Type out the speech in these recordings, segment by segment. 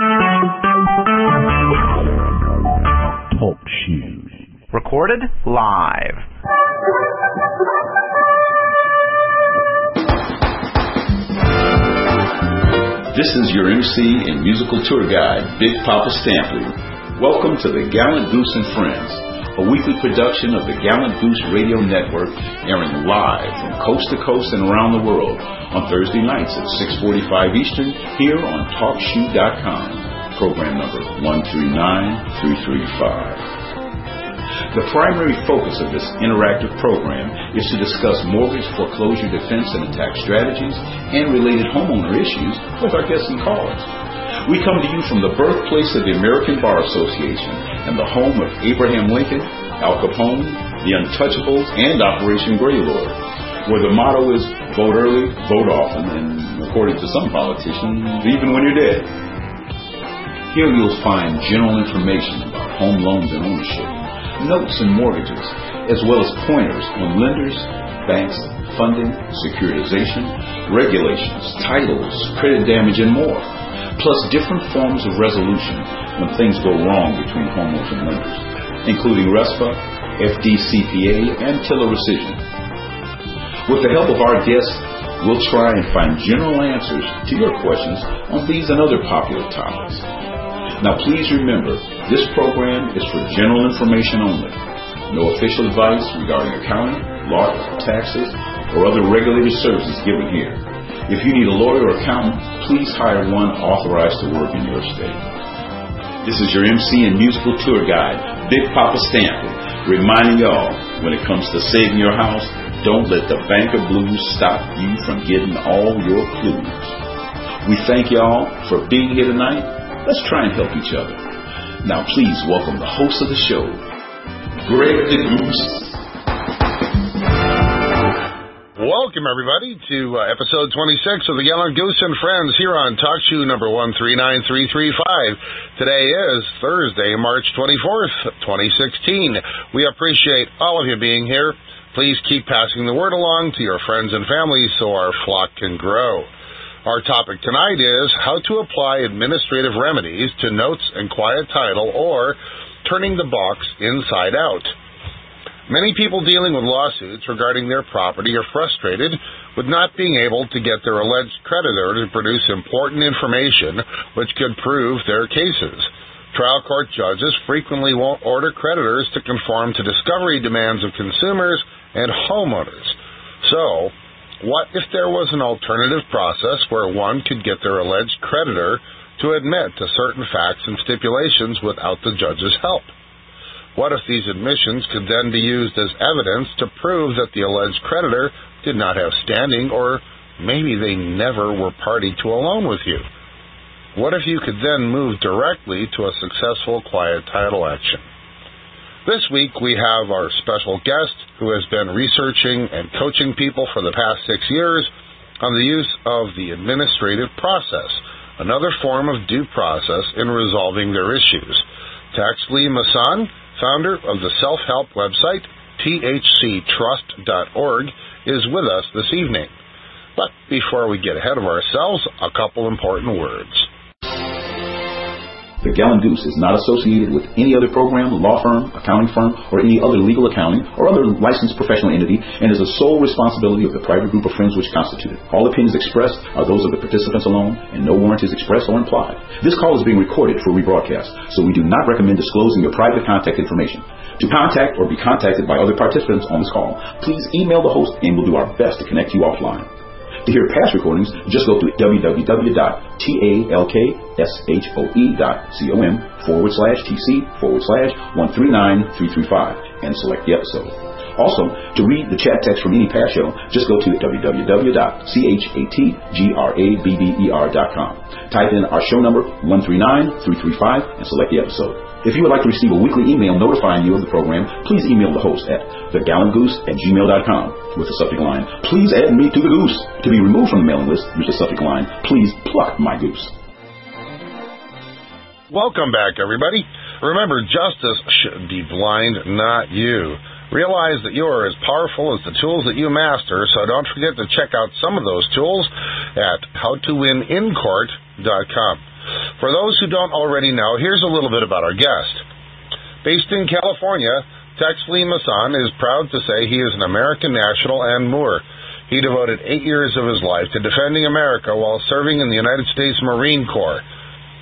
Talk Shoe. Recorded live. This is your MC and musical tour guide, Big Papa Stampley. Welcome to the Gallant Goose and Friends, a weekly production of the Gallant Goose Radio Network, airing live from coast to coast and around the world on Thursday nights at 6:45 Eastern here on TalkShoe.com, program number 139335. The primary focus of this interactive program is to discuss mortgage foreclosure defense and attack strategies and related homeowner issues with our guests and callers. We come to you from the birthplace of the American Bar Association and the home of Abraham Lincoln, Al Capone, The Untouchables, and Operation Greylord, where the motto is vote early, vote often, and according to some politicians, even when you're dead. Here you'll find general information about home loans and ownership, notes and mortgages, as well as pointers on lenders, banks, funding, securitization, regulations, titles, credit damage, and more, plus different forms of resolution when things go wrong between homeowners and lenders, including RESPA, FDCPA, and TILA rescission. With the help of our guests, we'll try and find general answers to your questions on these and other popular topics. Now, please remember, this program is for general information only. No official advice regarding accounting, law, taxes, or other regulated services given here. If you need a lawyer or accountant, please hire one authorized to work in your state. This is your MC and musical tour guide, Big Papa Stampley, reminding y'all, when it comes to saving your house, don't let the bank of blues stop you from getting all your clues. We thank y'all for being here tonight. Let's try and help each other. Now please welcome the host of the show, Greg DeGruise. Welcome, everybody, to episode 26 of the Gallant Goose and Friends here on Talk Shoe number 139335. Today is Thursday, March 24th, 2016. We appreciate all of you being here. Please keep passing the word along to your friends and family so our flock can grow. Our topic tonight is how to apply administrative remedies to notes and quiet title or turning the box inside out. Many people dealing with lawsuits regarding their property are frustrated with not being able to get their alleged creditor to produce important information which could prove their cases. Trial court judges frequently won't order creditors to conform to discovery demands of consumers and homeowners. So, what if there was an alternative process where one could get their alleged creditor to admit to certain facts and stipulations without the judge's help? What if these admissions could then be used as evidence to prove that the alleged creditor did not have standing, or maybe they never were party to a loan with you? What if you could then move directly to a successful quiet title action? This week we have our special guest who has been researching and coaching people for the past 6 years on the use of the administrative process, another form of due process in resolving their issues. Tex Lee Mason, founder of the self-help website THCTrust.org, is with us this evening. But before we get ahead of ourselves, a couple important words. The Gallant Goose is not associated with any other program, law firm, accounting firm, or any other legal accounting or other licensed professional entity, and is the sole responsibility of the private group of friends which constitute it. All opinions expressed are those of the participants alone, and no warrant is expressed or implied. This call is being recorded for rebroadcast, so we do not recommend disclosing your private contact information. To contact or be contacted by other participants on this call, please email the host, and we'll do our best to connect you offline. To hear past recordings, just go to www.talkshoe.com/TC/139335 and select the episode. Also, to read the chat text from any past show, just go to www.chatgrabber.com. Type in our show number 139335 and select the episode. If you would like to receive a weekly email notifying you of the program, please email the host at thegallantgoose@gmail.com with the subject line, "Please add me to the goose." To be removed from the mailing list, use the subject line, "Please pluck my goose." Welcome back, everybody. Remember, justice should be blind, not you. Realize that you are as powerful as the tools that you master, so don't forget to check out some of those tools at HowToWinInCourt.com. For those who don't already know, here's a little bit about our guest. Based in California, Tex Lee Mason is proud to say he is an American national and Moor. He devoted 8 years of his life to defending America while serving in the United States Marine Corps.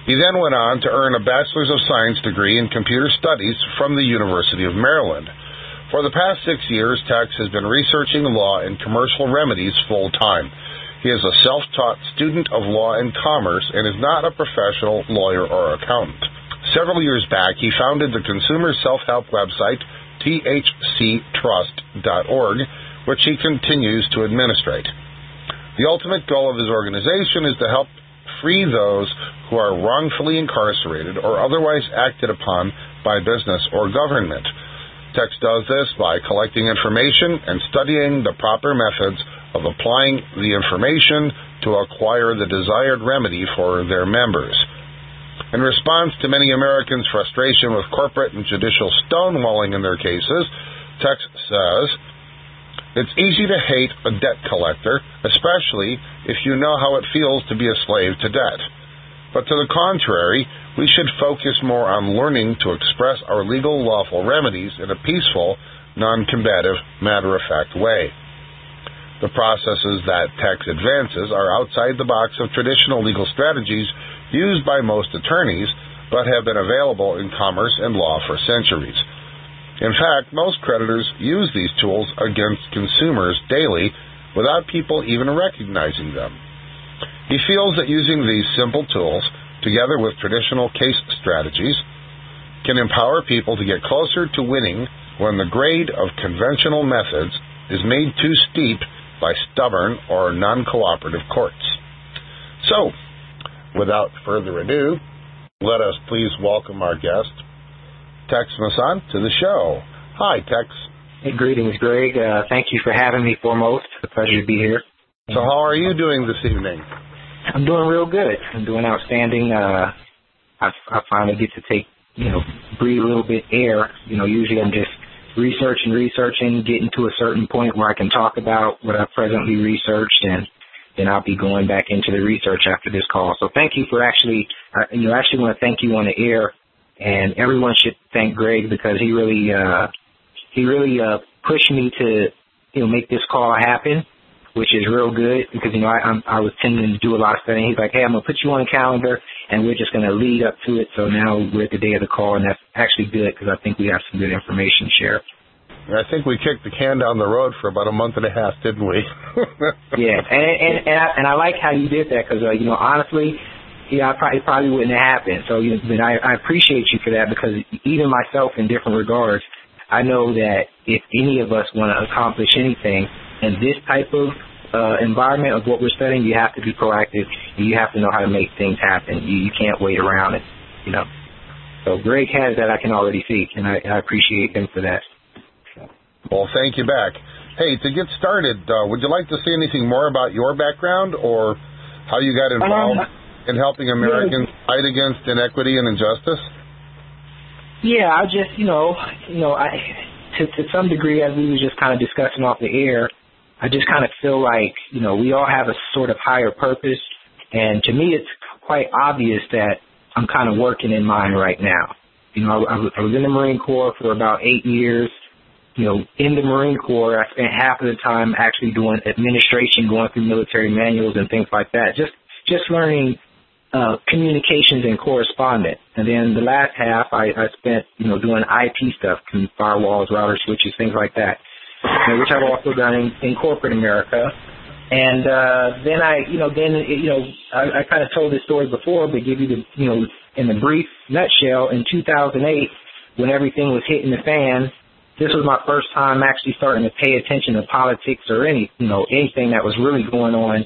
He then went on to earn a Bachelor's of Science degree in Computer Studies from the University of Maryland. For the past 6 years, Tex has been researching law and commercial remedies full-time. He is a self-taught student of law and commerce and is not a professional lawyer or accountant. Several years back, he founded the consumer self-help website, THCTrust.org, which he continues to administrate. The ultimate goal of his organization is to help free those who are wrongfully incarcerated or otherwise acted upon by business or government. Tex does this by collecting information and studying the proper methods of applying the information to acquire the desired remedy for their members. In response to many Americans' frustration with corporate and judicial stonewalling in their cases, Tex says, "It's easy to hate a debt collector, especially if you know how it feels to be a slave to debt. But to the contrary, we should focus more on learning to express our legal lawful remedies in a peaceful, non-combative, matter-of-fact way." The processes that Tex advances are outside the box of traditional legal strategies used by most attorneys, but have been available in commerce and law for centuries. In fact, most creditors use these tools against consumers daily without people even recognizing them. He feels that using these simple tools, together with traditional case strategies, can empower people to get closer to winning when the grade of conventional methods is made too steep by stubborn or non-cooperative courts. So, without further ado, let us please welcome our guest, Tex Mason, to the show. Hi, Tex. Hey, greetings, Greg. Thank you for having me foremost. It's a pleasure to be here. So how are you doing this evening? I'm doing real good. I'm doing outstanding. I finally get to take, breathe a little bit air. Usually I'm just researching, getting to a certain point where I can talk about what I've presently researched, and then I'll be going back into the research after this call. So thank you for actually want to thank you on the air, and everyone should thank Greg because he really pushed me to, make this call happen, which is real good because, I was tending to do a lot of studying. He's like, hey, I'm going to put you on the calendar, and we're just going to lead up to it. So now we're at the day of the call, and that's actually good because I think we have some good information to share. I think we kicked the can down the road for about a month and a half, didn't we? Yeah, and I like how you did that because, honestly, it probably wouldn't have happened. So but I appreciate you for that because even myself in different regards, I know that if any of us want to accomplish anything in this type of environment of what we're studying, you have to be proactive. You have to know how to make things happen. You can't wait around it, So Greg has that I can already see, and I appreciate him for that. So. Well, thank you back. Hey, to get started, would you like to say anything more about your background or how you got involved in helping Americans fight against inequity and injustice? Yeah, I just, to some degree, as we were just kind of discussing off the air, I just kind of feel like, we all have a sort of higher purpose. And to me, it's quite obvious that I'm kind of working in mine right now. I was in the Marine Corps for about 8 years. In the Marine Corps, I spent half of the time actually doing administration, going through military manuals and things like that, just learning communications and correspondence. And then the last half, I spent, doing IT stuff, firewalls, routers, switches, things like that. Which I've also done in corporate America. And then I kind of told this story before, but give you the, in the brief nutshell, in 2008, when everything was hitting the fan, this was my first time actually starting to pay attention to politics or anything that was really going on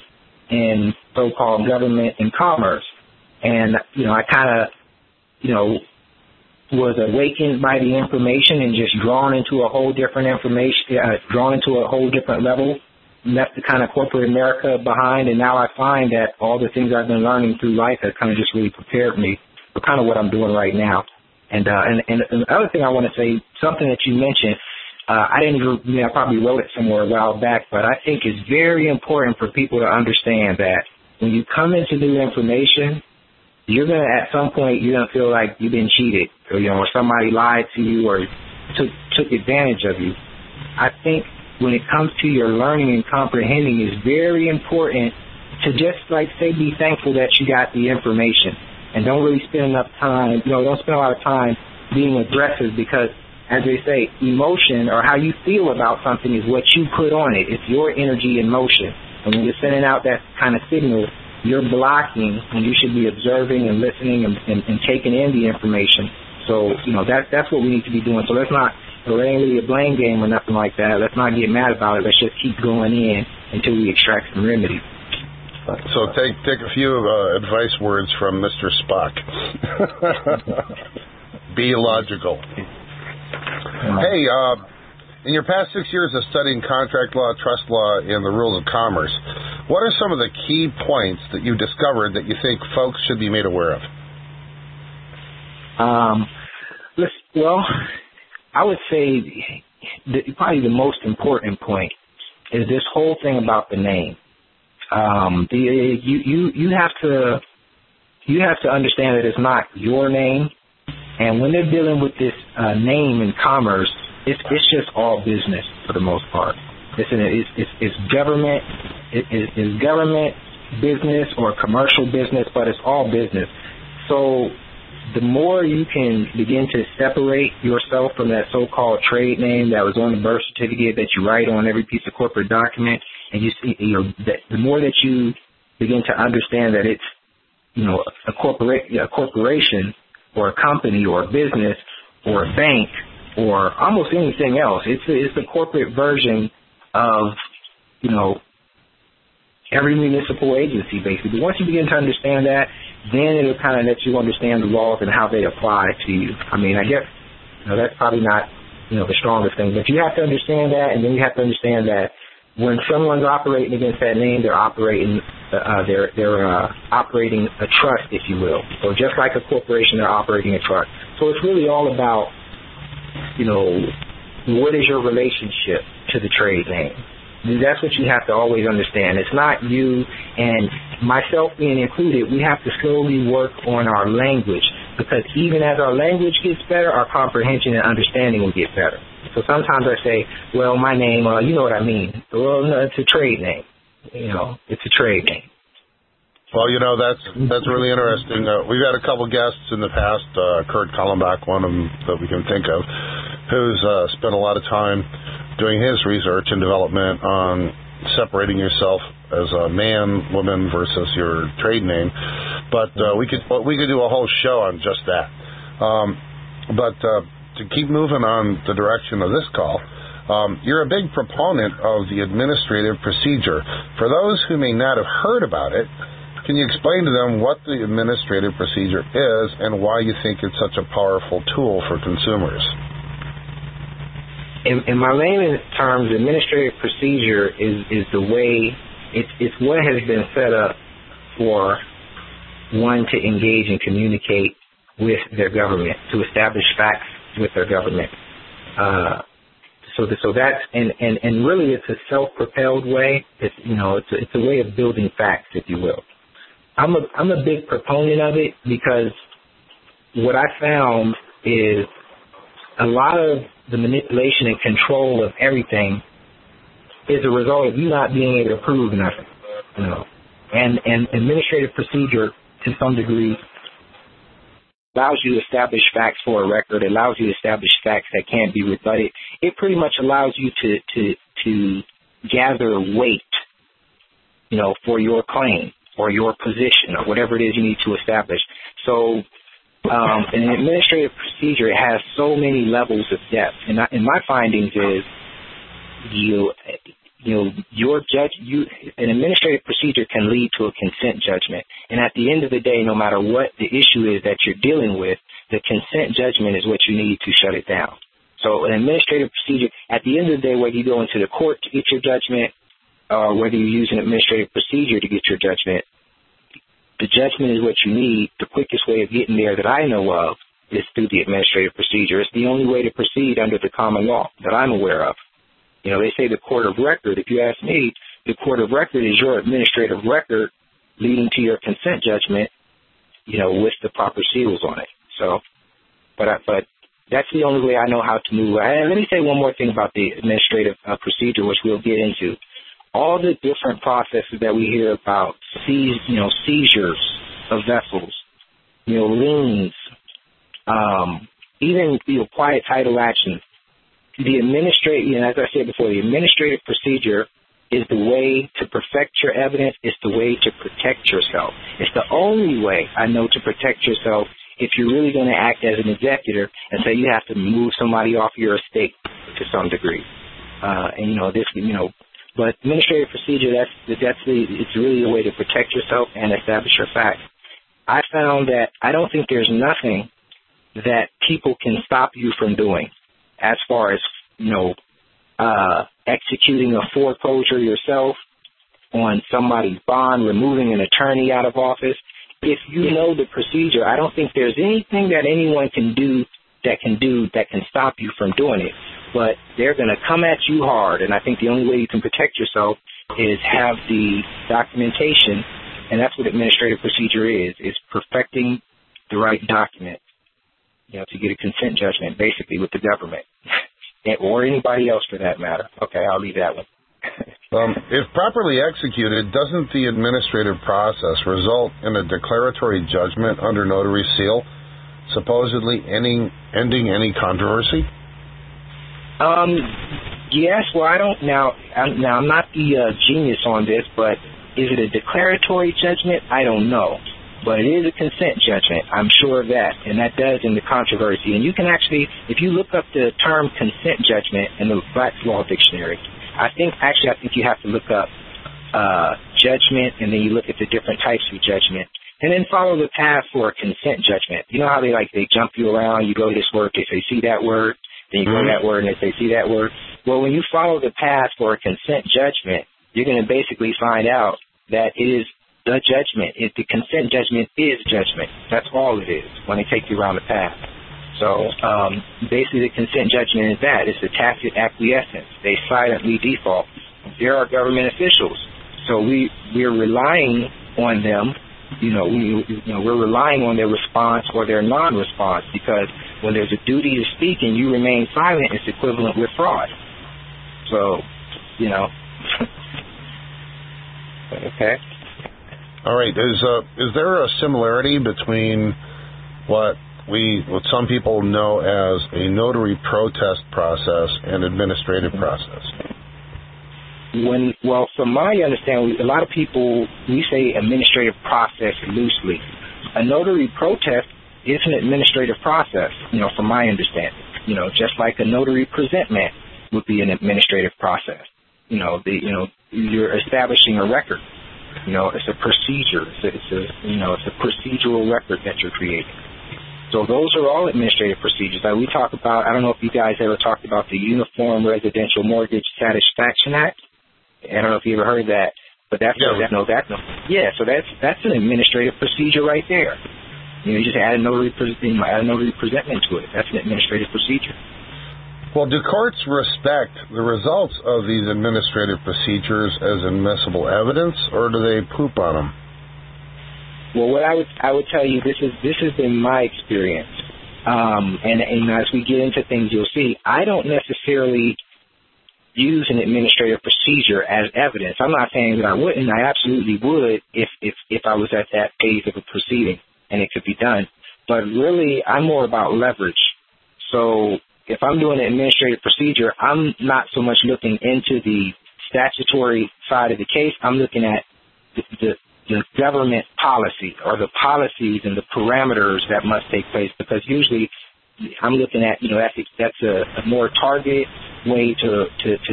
in so-called government and commerce. And, I kind of, was awakened by the information and just drawn into a whole different level, left the kind of corporate America behind. And now I find that all the things I've been learning through life have kind of just really prepared me for kind of what I'm doing right now. And the other thing I want to say, something that you mentioned, I probably wrote it somewhere a while back, but I think it's very important for people to understand that when you come into new information, you're going to feel like you've been cheated or, or somebody lied to you or took advantage of you. I think when it comes to your learning and comprehending, it's very important to just, be thankful that you got the information and don't really spend enough time, don't spend a lot of time being aggressive because, as they say, emotion or how you feel about something is what you put on it. It's your energy and motion. And when you're sending out that kind of signal, you're blocking, and you should be observing and listening and taking in the information. So, that's what we need to be doing. So let's not, it ain't really a blame game or nothing like that. Let's not get mad about it. Let's just keep going in until we extract some remedy. So take a few advice words from Mr. Spock. Be logical. Hey, in your past 6 years of studying contract law, trust law, and the rules of commerce, what are some of the key points that you discovered that you think folks should be made aware of? I would say probably the most important point is this whole thing about the name. You have to understand that it's not your name, and when they're dealing with this name in commerce, it's just all business for the most part. It's government business or commercial business, but it's all business. So the more you can begin to separate yourself from that so-called trade name that was on the birth certificate that you write on every piece of corporate document, and you see, the more that you begin to understand that it's, a corporation or a company or a business or a bank or almost anything else, it's the corporate version of, every municipal agency, basically. But once you begin to understand that, then it'll kind of let you understand the laws and how they apply to you. I mean, I guess, that's probably not, the strongest thing. But you have to understand that, and then you have to understand that when someone's operating against that name, they're operating operating a trust, if you will. So just like a corporation, they're operating a trust. So it's really all about, what is your relationship to the trade name? That's what you have to always understand. It's not you and myself being included. We have to slowly work on our language because even as our language gets better, our comprehension and understanding will get better. So sometimes I say, well, my name, you know what I mean. Well, no, it's a trade name. It's a trade name. Well, that's really interesting. We've had a couple guests in the past, Kurt Kallenbach, one of them that we can think of, who's spent a lot of time doing his research and development on separating yourself as a man, woman versus your trade name. But we could do a whole show on just that. To keep moving on the direction of this call, you're a big proponent of the administrative procedure. For those who may not have heard about it, can you explain to them what the administrative procedure is and why you think it's such a powerful tool for consumers? In my layman's terms, administrative procedure is the way, it's what has been set up for one to engage and communicate with their government, to establish facts with their government. So that's and really it's a self-propelled way. It's it's a way of building facts, if you will. I'm a big proponent of it because what I found is a lot of the manipulation and control of everything is a result of you not being able to prove nothing. And administrative procedure to some degree allows you to establish facts for a record. It allows you to establish facts that can't be rebutted. It pretty much allows you to gather weight, for your claim or your position or whatever it is you need to establish. So In an administrative procedure, it has so many levels of depth. And my findings is an administrative procedure can lead to a consent judgment. And at the end of the day, no matter what the issue is that you're dealing with, the consent judgment is what you need to shut it down. So an administrative procedure, at the end of the day, whether you go into the court to get your judgment or whether you use an administrative procedure to get your judgment, the judgment is what you need. The quickest way of getting there that I know of is through the administrative procedure. It's the only way to proceed under the common law that I'm aware of. You know, they say the court of record. If you ask me, the court of record is your administrative record leading to your consent judgment, you know, with the proper seals on it. So, but that's the only way I know how to move. And let me say one more thing about the administrative procedure, which we'll get into. All the different processes that we hear about, seizures of vessels, liens, even quiet title actions. As I said before, the administrative procedure is the way to perfect your evidence. It's the way to protect yourself. It's the only way I know to protect yourself if you're really going to act as an executor and say you have to move somebody off your estate to some degree. But administrative procedure, it's really a way to protect yourself and establish your facts. I found that I don't think there's nothing that people can stop you from doing as far as, executing a foreclosure yourself on somebody's bond, removing an attorney out of office. If you know the procedure, I don't think there's anything that anyone can do that can stop you from doing it. But they're going to come at you hard, and I think the only way you can protect yourself is have the documentation, and that's what administrative procedure is perfecting the right document, to get a consent judgment, basically, with the government or anybody else for that matter. Okay, I'll leave that one. If properly executed, doesn't the administrative process result in a declaratory judgment under notary seal, supposedly ending any controversy? Yes. Well, I don't now. I'm not the genius on this, but is it a declaratory judgment? I don't know, but it is a consent judgment. I'm sure of that, and that does end the controversy. And you can actually, if you look up the term consent judgment in the Black's Law Dictionary, I think you have to look up judgment, and then you look at the different types of judgment. And then follow the path for a consent judgment. You know how they jump you around, you go to this word, they say, see that word, then you go to that word, and they say, see that word. Well, when you follow the path for a consent judgment, you're going to basically find out that it is the judgment. The consent judgment is judgment. That's all it is when they take you around the path. So basically the consent judgment is that. It's a tacit acquiescence. They silently default. There are government officials. So we're relying on them. We're relying on their response or their non-response, because when there's a duty to speak and you remain silent, it's equivalent with fraud. So, Okay. All right. Is there a similarity between what some people know as a notary protest process and administrative process? From my understanding, a lot of people, we say administrative process loosely. A notary protest is an administrative process, from my understanding. Just like a notary presentment would be an administrative process. You're establishing a record. It's a procedure. It's a procedural record that you're creating. So those are all administrative procedures. We talk about, I don't know if you guys ever talked about the Uniform Residential Mortgage Satisfaction Act. I don't know if you ever heard that, but that's so that's an administrative procedure right there. You just add a notary presentment to it. That's an administrative procedure. Well, do courts respect the results of these administrative procedures as admissible evidence, or do they poop on them? Well, what I would tell you, this has been my experience, and as we get into things, you'll see I don't necessarily use an administrative procedure as evidence. I'm not saying that I wouldn't. I absolutely would if I was at that phase of a proceeding and it could be done. But really, I'm more about leverage. So if I'm doing an administrative procedure, I'm not so much looking into the statutory side of the case. I'm looking at the the government policy or the policies and the parameters that must take place, because usually I'm looking at, you know, that's a more targeted way to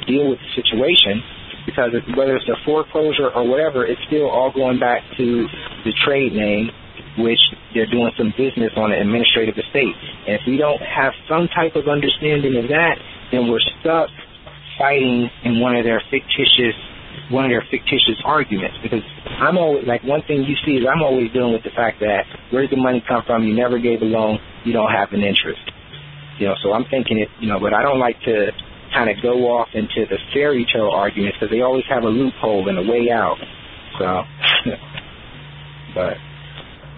deal with the situation, because whether it's a foreclosure or whatever, it's still all going back to the trade name, which they're doing some business on an administrative estate. And if we don't have some type of understanding of that, then we're stuck fighting in one of their fictitious arguments. Because I'm always, like, one thing you see is I'm always dealing with the fact that where's the money come from? You never gave a loan. You don't have an interest. You know, so I'm thinking it, you know, but I don't like to kind of go off into the fairy tale arguments, because they always have a loophole and a way out. So, but.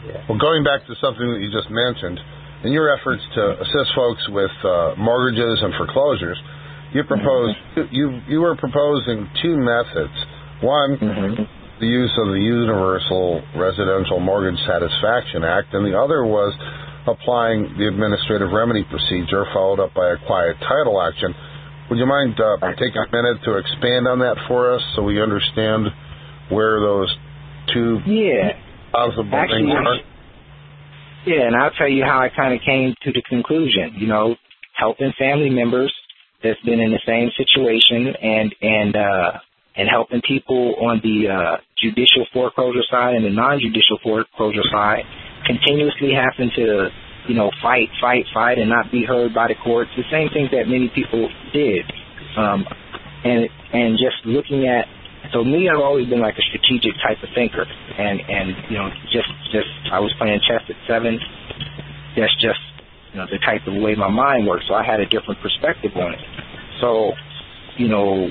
Yeah. Well, going back to something that you just mentioned, in your efforts to assist folks with mortgages and foreclosures, you proposed you were proposing two methods. One, the use of the Universal Residential Mortgage Satisfaction Act, and the other was applying the administrative remedy procedure followed up by a quiet title action. Would you mind taking a minute to expand on that for us so we understand where those two possible things are? Yeah, and I'll tell you how I kind of came to the conclusion. You know, helping family members that's been in the same situation and helping people on the judicial foreclosure side and the non-judicial foreclosure side continuously having to, you know, fight and not be heard by the courts, the same things that many people did. And just looking at, so me, I've always been like a strategic type of thinker. And you know, just I was playing chess at 7. That's just, you know, the type of way my mind works. So I had a different perspective on it. So, you know,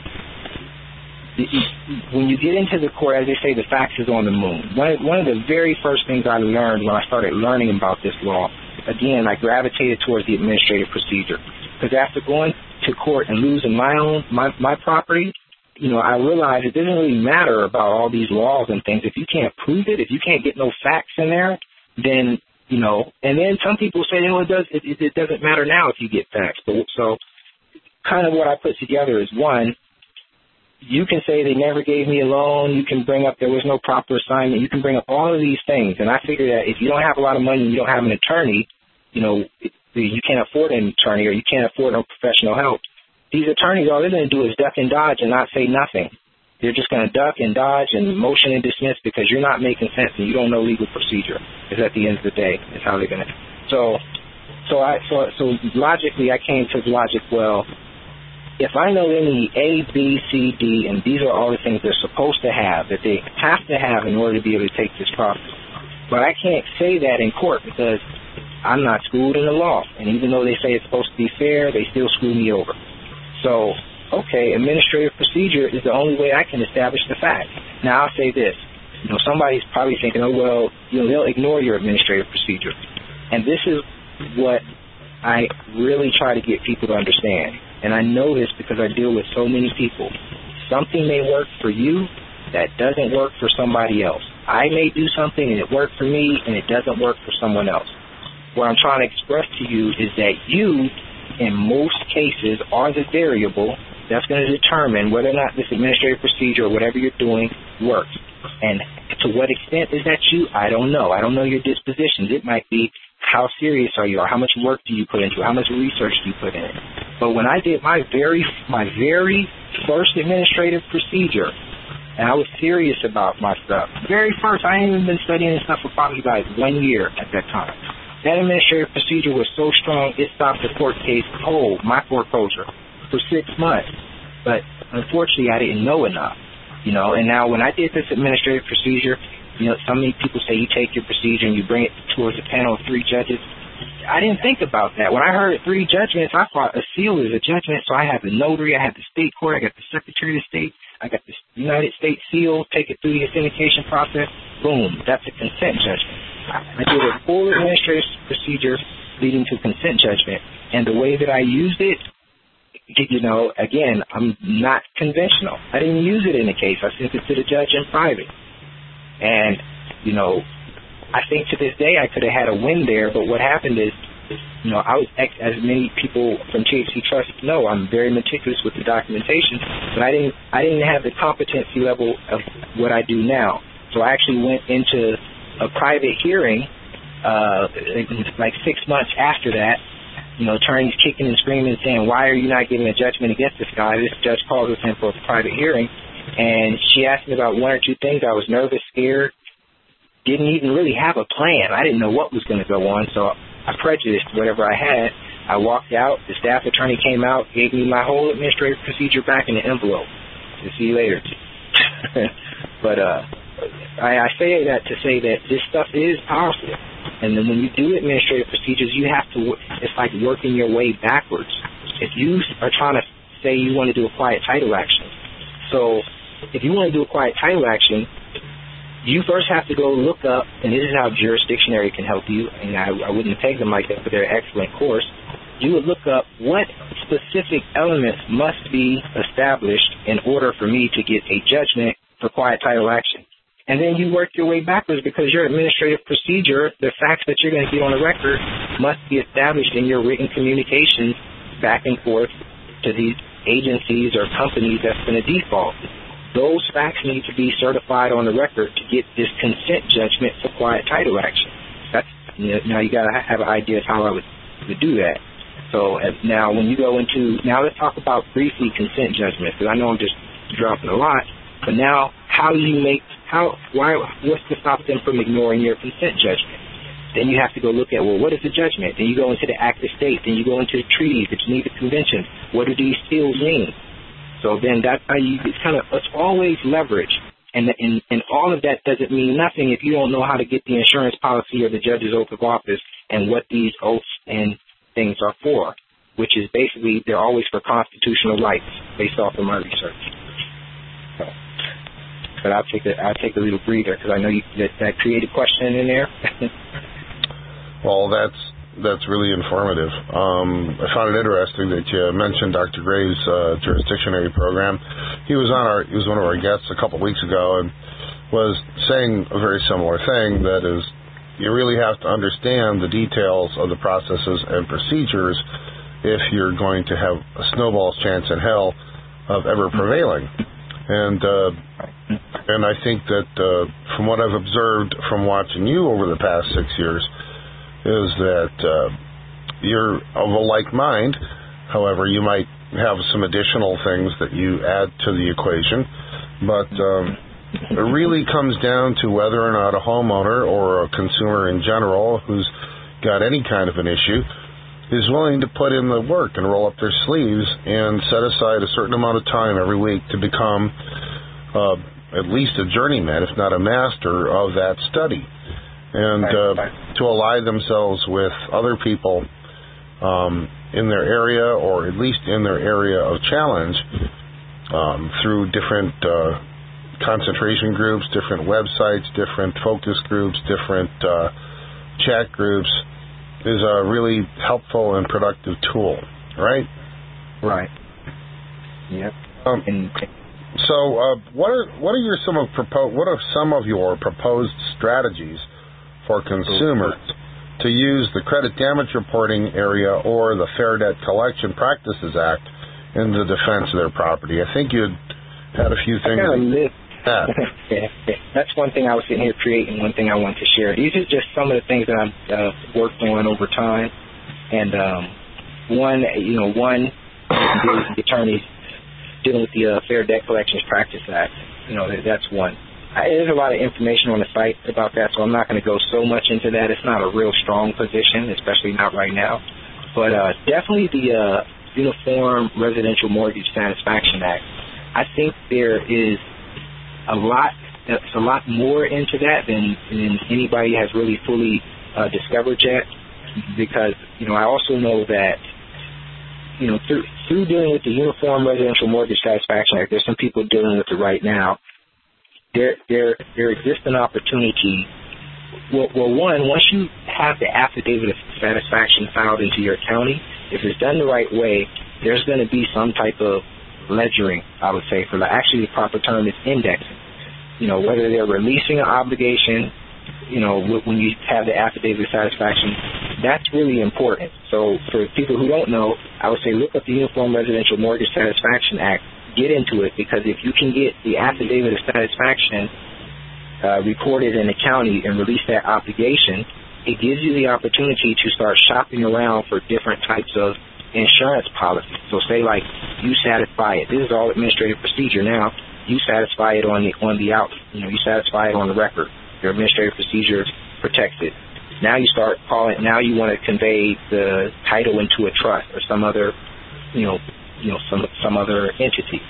when you get into the court, as they say, the facts is on the moon. One of the very first things I learned when I started learning about this law, again, I gravitated towards the administrative procedure. Because after going to court and losing my property, you know, I realized it doesn't really matter about all these laws and things. If you can't prove it, if you can't get no facts in there, then, you know, and then some people say, well, it doesn't matter now if you get facts. But, so kind of what I put together is, one, you can say they never gave me a loan. You can bring up there was no proper assignment. You can bring up all of these things. And I figure that if you don't have a lot of money and you don't have an attorney, you know, you can't afford an attorney or you can't afford no professional help. These attorneys, all they're going to do is duck and dodge and not say nothing. They're just going to duck and dodge and motion and dismiss because you're not making sense and you don't know legal procedure. Because at the end of the day, is how they're going to. So logically, I came to the logic, well, if I know any A, B, C, D, and these are all the things they're supposed to have, that they have to have in order to be able to take this property, but I can't say that in court because I'm not schooled in the law. And even though they say it's supposed to be fair, they still screw me over. So, okay, administrative procedure is the only way I can establish the fact. Now, I'll say this. You know, somebody's probably thinking, oh, well, you know, they'll ignore your administrative procedure. And this is what I really try to get people to understand. And I know this because I deal with so many people. Something may work for you that doesn't work for somebody else. I may do something and it worked for me and it doesn't work for someone else. What I'm trying to express to you is that you, in most cases, are the variable that's going to determine whether or not this administrative procedure or whatever you're doing works. And to what extent is that you? I don't know. I don't know your dispositions. It might be how serious are you, or how much work do you put into it, how much research do you put in it. But when I did my very first administrative procedure, and I was serious about my stuff, very first, I hadn't even been studying this stuff for probably about 1 year at that time. That administrative procedure was so strong, it stopped the court case cold, my foreclosure, for 6 months. But unfortunately, I didn't know enough, you know. And now when I did this administrative procedure, you know, so many people say you take your procedure and you bring it towards a panel of 3 judges. I didn't think about that. When I heard 3 judgments, I thought a seal is a judgment, so I had the notary, I had the state court, I got the Secretary of State, I got the United States seal, take it through the authentication process, boom, that's a consent judgment. I did a full administrative procedure leading to consent judgment, and the way that I used it, you know, again, I'm not conventional. I didn't use it in a case. I sent it to the judge in private. And, you know, I think to this day I could have had a win there, but what happened is, you know, I was, as many people from THC Trust know, I'm very meticulous with the documentation, but I didn't have the competency level of what I do now. So I actually went into a private hearing like 6 months after that, you know, attorneys kicking and screaming saying, why are you not giving a judgment against this guy? This judge called us in for a private hearing, and she asked me about one or two things. I was nervous, scared, didn't even really have a plan. I didn't know what was going to go on, so I prejudiced whatever I had. I walked out. The staff attorney came out, gave me my whole administrative procedure back in the envelope. See you later. But I say that to say that this stuff is powerful. And then when you do administrative procedures, you have to, it's like working your way backwards. If you are trying to say you want to do a quiet title action, so if you want to do a quiet title action, you first have to go look up, and this is how Jurisdictionary can help you, and I wouldn't peg them like that, but they're an excellent course. You would look up what specific elements must be established in order for me to get a judgment for quiet title action. And then you work your way backwards because your administrative procedure, the facts that you're going to get on the record, must be established in your written communications back and forth to these agencies or companies that's going to default. Those facts need to be certified on the record to get this consent judgment for quiet title action. That's, you know, now you got to have an idea of how I would do that. So now when you go into, now let's talk about briefly consent judgment, because I know I'm just dropping a lot, but now how do you make, what's to stop them from ignoring your consent judgment? Then you have to go look at, well, what is the judgment? Then you go into the act of state, then you go into the treaties, the Geneva Convention. What do these fields mean? So then that's how you, it's kind of, it's always leverage. And all of that doesn't mean nothing if you don't know how to get the insurance policy or the judge's oath of office and what these oaths and things are for, which is basically they're always for constitutional rights based off of my research. So, but I'll take a little breather because I know you, that creative question in there. Well, that's really informative. I found it interesting that you mentioned Dr. Gray's Jurisdictionary program. He was one of our guests a couple weeks ago and was saying a very similar thing, that is, you really have to understand the details of the processes and procedures if you're going to have a snowball's chance in hell of ever prevailing. And I think that from what I've observed from watching you over the past 6 years is that you're of a like mind. However, you might have some additional things that you add to the equation, but it really comes down to whether or not a homeowner or a consumer in general who's got any kind of an issue is willing to put in the work and roll up their sleeves and set aside a certain amount of time every week to become at least a journeyman, if not a master, of that study, and to ally themselves with other people in their area, or at least in their area of challenge, through different concentration groups, different websites, different focus groups, different chat groups, is a really helpful and productive tool, right? Right. Yep. So, what are some of your proposed strategies for consumers to use the credit damage reporting area or the Fair Debt Collection Practices Act in the defense of their property? I think you'd had a few things. That's one thing I was sitting here creating, one thing I wanted to share. These are just some of the things that I've worked on over time. And one the attorneys dealing with the Fair Debt Collections Practice Act. You know, that's one. There's a lot of information on the site about that, so I'm not going to go so much into that. It's not a real strong position, especially not right now. But definitely the Uniform Residential Mortgage Satisfaction Act. I think there is a lot more into that than anybody has really fully discovered yet, because, you know, I also know that, you know, through dealing with the Uniform Residential Mortgage Satisfaction Act, there's some people dealing with it right now. There exists an opportunity. Well, once you have the affidavit of satisfaction filed into your county, if it's done the right way, there's going to be some type of ledgering, I would say, actually the proper term is indexing. You know, whether they're releasing an obligation, you know, when you have the affidavit of satisfaction, that's really important. So for people who don't know, I would say look up the Uniform Residential Mortgage Satisfaction Act, get into it, because if you can get the affidavit of satisfaction recorded in the county and release that obligation, it gives you the opportunity to start shopping around for different types of insurance policies. So say, like, you satisfy it. This is all administrative procedure now. You satisfy it on the out. You know, you satisfy it on the record. Your administrative procedure protects it. Now you start calling. Now you want to convey the title into a trust or some other, some other entity.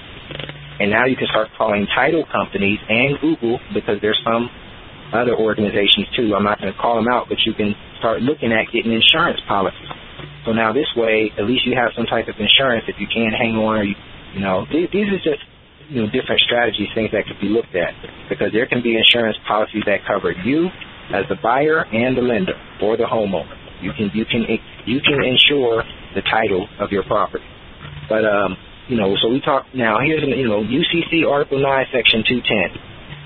And now you can start calling title companies and Google, because there's some other organizations too. I'm not going to call them out, but you can start looking at getting insurance policies. So now this way, at least you have some type of insurance if you can't hang on, or these are just different strategies, things that could be looked at, because there can be insurance policies that cover you as the buyer and the lender or the homeowner. You can insure the title of your property. But so we talk now. Here's UCC Article 9, Section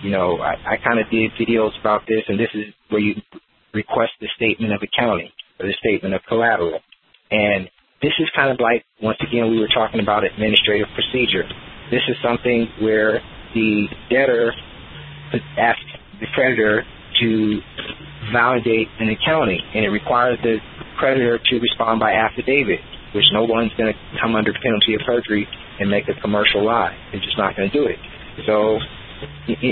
210. I kind of did videos about this, and this is where you request the statement of accounting or the statement of collateral. And this is kind of like, once again, we were talking about administrative procedure. This is something where the debtor asks the creditor to validate an accounting, and it requires the creditor to respond by affidavit, which no one's going to come under penalty of perjury and make a commercial lie. They're just not going to do it. So,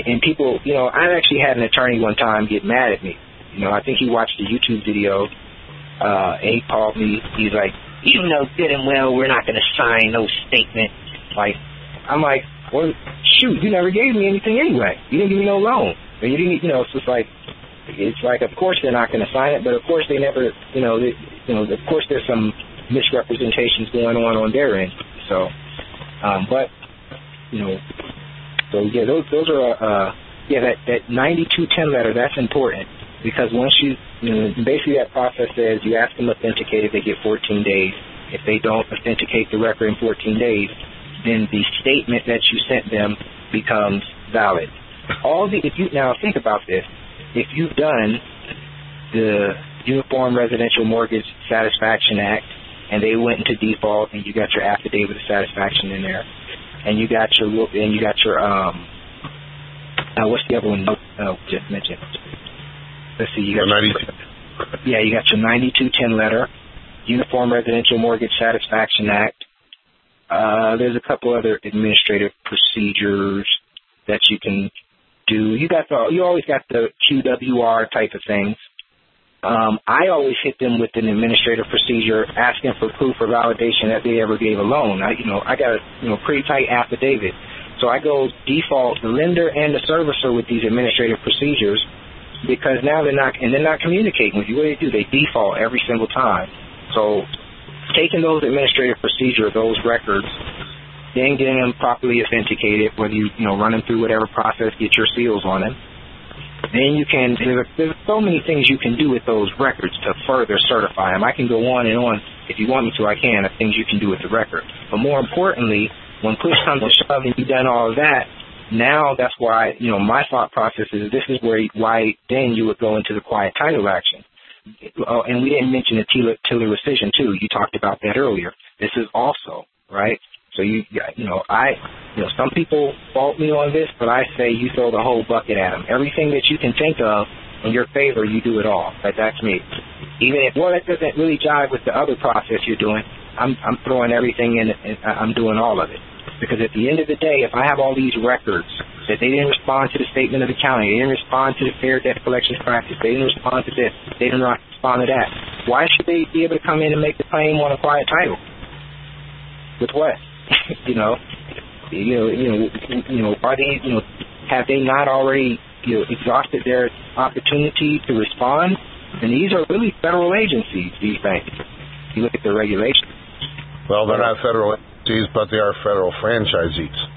and people, I actually had an attorney one time get mad at me. I think he watched a YouTube video, and he called me. He's like, "You know good and well we're not going to sign no statement." Like, I'm like, "Well, shoot, you never gave me anything anyway. You didn't give me no loan. And you didn't, so it's like, of course they're not going to sign it, but of course they never, of course there's some misrepresentations going on their end." So, those are, that 9210 letter, that's important, because once you, basically that process says you ask them to authenticate if they get 14 days. If they don't authenticate the record in 14 days, then the statement that you sent them becomes valid. Now think about this. If you've done the Uniform Residential Mortgage Satisfaction Act and they went into default and you got your affidavit of satisfaction in there, and you got your what's the other one just mentioned? Let's see, you got you got your 9210 letter, Uniform Residential Mortgage Satisfaction Act. There's a couple other administrative procedures that you can do. You always got the QWR type of things. I always hit them with an administrative procedure, asking for proof or validation that they ever gave a loan. I got a pretty tight affidavit, so I go default the lender and the servicer with these administrative procedures, because now they're not communicating with you. What do? They default every single time. So taking those administrative procedures, those records, then getting them properly authenticated, whether you run them through whatever process, get your seals on them. Then you can, there's so many things you can do with those records to further certify them. I can go on and on, if you want me to, I can, of things you can do with the record. But more importantly, when push comes to shove and you've done all of that, now that's why, my thought process is this is why then you would go into the quiet title action. Oh, and we didn't mention the TILA rescission too. You talked about that earlier. This is also, right? So some people fault me on this, but I say you throw the whole bucket at them. Everything that you can think of in your favor, you do it all. Like, that's me. Even if that doesn't really jive with the other process you're doing, I'm throwing everything in, and I'm doing all of it. Because at the end of the day, if I have all these records that they didn't respond to the statement of accounting, they didn't respond to the fair debt collection practice, they didn't respond to this, they didn't respond to that, why should they be able to come in and make the claim on a quiet title? With what? Are they, have they not already, exhausted their opportunity to respond? And these are really federal agencies, these things. If you look at the regulations. Well, they're not federal agencies, but they are federal franchisees.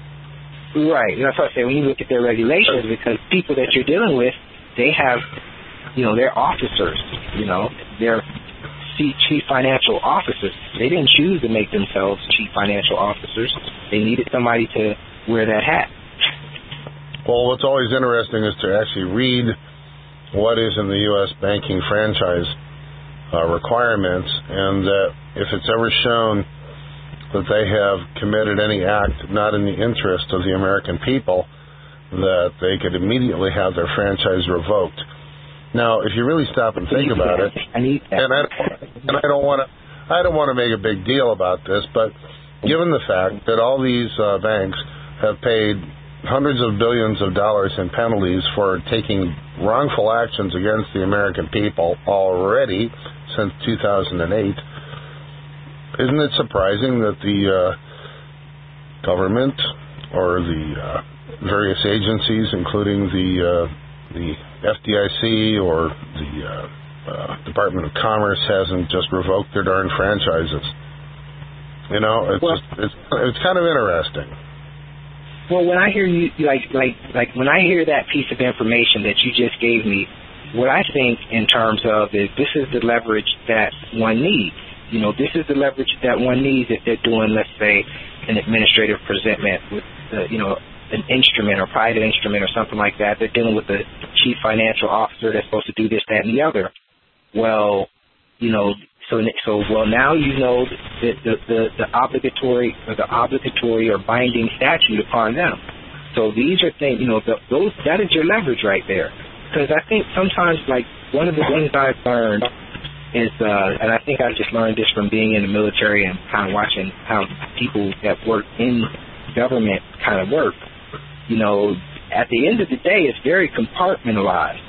Right. That's what I say. When you look at their regulations, because people that you're dealing with, they have, they're officers, they're chief financial officers. They didn't choose to make themselves chief financial officers. They needed somebody to wear that hat. Well, what's always interesting is to actually read what is in the U.S. banking franchise requirements, and that if it's ever shown that they have committed any act not in the interest of the American people, that they could immediately have their franchise revoked. Now, if you really stop and think about it, I don't want to make a big deal about this, but given the fact that all these banks have paid hundreds of billions of dollars in penalties for taking wrongful actions against the American people already since 2008, isn't it surprising that the government or the various agencies, including the FDIC or the Department of Commerce, hasn't just revoked their darn franchises? You know, it's kind of interesting. Well, when I hear you, like when I hear that piece of information that you just gave me, what I think in terms of is this is the leverage that one needs. You know, this is the leverage that one needs if they're doing, let's say, an administrative presentment with, you know, an instrument or private instrument or something like that. They're dealing with the chief financial officer that's supposed to do this, that, and the other. Well, you know, so now you know that the obligatory or binding statute upon them. So these are things, you know, that is your leverage right there. Because I think sometimes, like, one of the things I've learned is, and I think I just learned this from being in the military and kind of watching how people that work in government kind of work, you know, at the end of the day, it's very compartmentalized.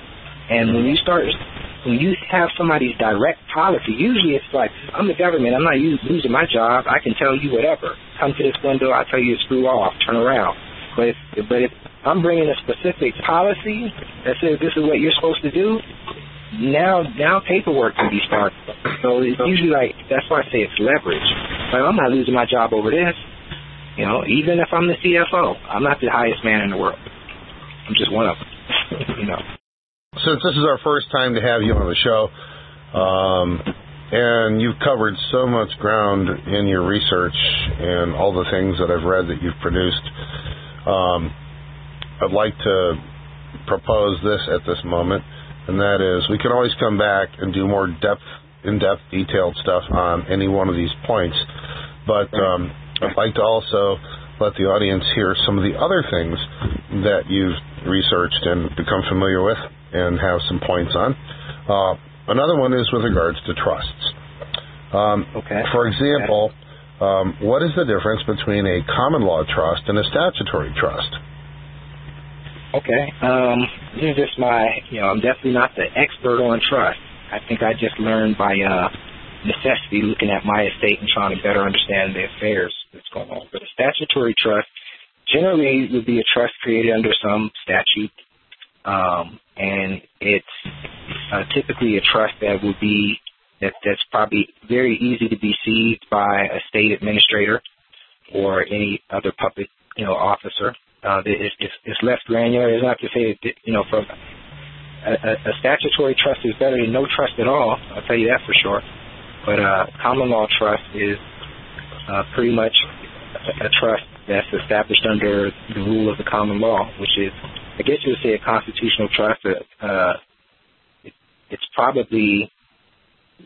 And when you have somebody's direct policy, usually it's like, I'm the government, I'm not losing my job, I can tell you whatever. Come to this window, I'll tell you to screw off, turn around. But if I'm bringing a specific policy that says this is what you're supposed to do, now paperwork can be started. So it's usually like, that's why I say it's leverage. Like, I'm not losing my job over this. You know, even if I'm the CFO, I'm not the highest man in the world. I'm just one of them, you know. Since this is our first time to have you on the show, and you've covered so much ground in your research and all the things that I've read that you've produced, I'd like to propose this at this moment, and that is we can always come back and do more in-depth, detailed stuff on any one of these points. But I'd like to also let the audience hear some of the other things that you've researched and become familiar with and have some points on. Another one is with regards to trusts. For example, what is the difference between a common law trust and a statutory trust? Okay. This is just I'm definitely not the expert on trust. I think I just learned by necessity looking at my estate and trying to better understand the affairs that's going on. But a statutory trust generally would be a trust created under some statute, and it's typically a trust that would be that's probably very easy to be seized by a state administrator or any other public, you know, officer. It's less granular. It's not to say that, you know, from a statutory trust is better than no trust at all. I'll tell you that for sure. But common law trust is pretty much a trust that's established under the rule of the common law, which is, I guess you would say, a constitutional trust. It's probably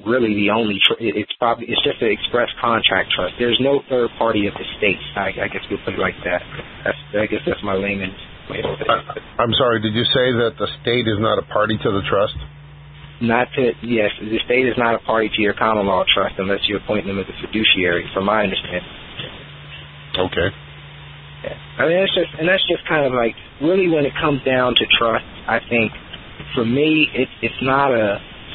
really the only. It's just an express contract trust. There's no third party of the state. I guess we'll put it like that. I guess that's my layman's way of it. I'm sorry. Did you say that the state is not a party to the trust? Yes, the state is not a party to your common law trust unless you appoint them as a fiduciary, from my understanding. Okay. Yeah. I mean, that's just kind of like, really when it comes down to trust, I think, for me, it's not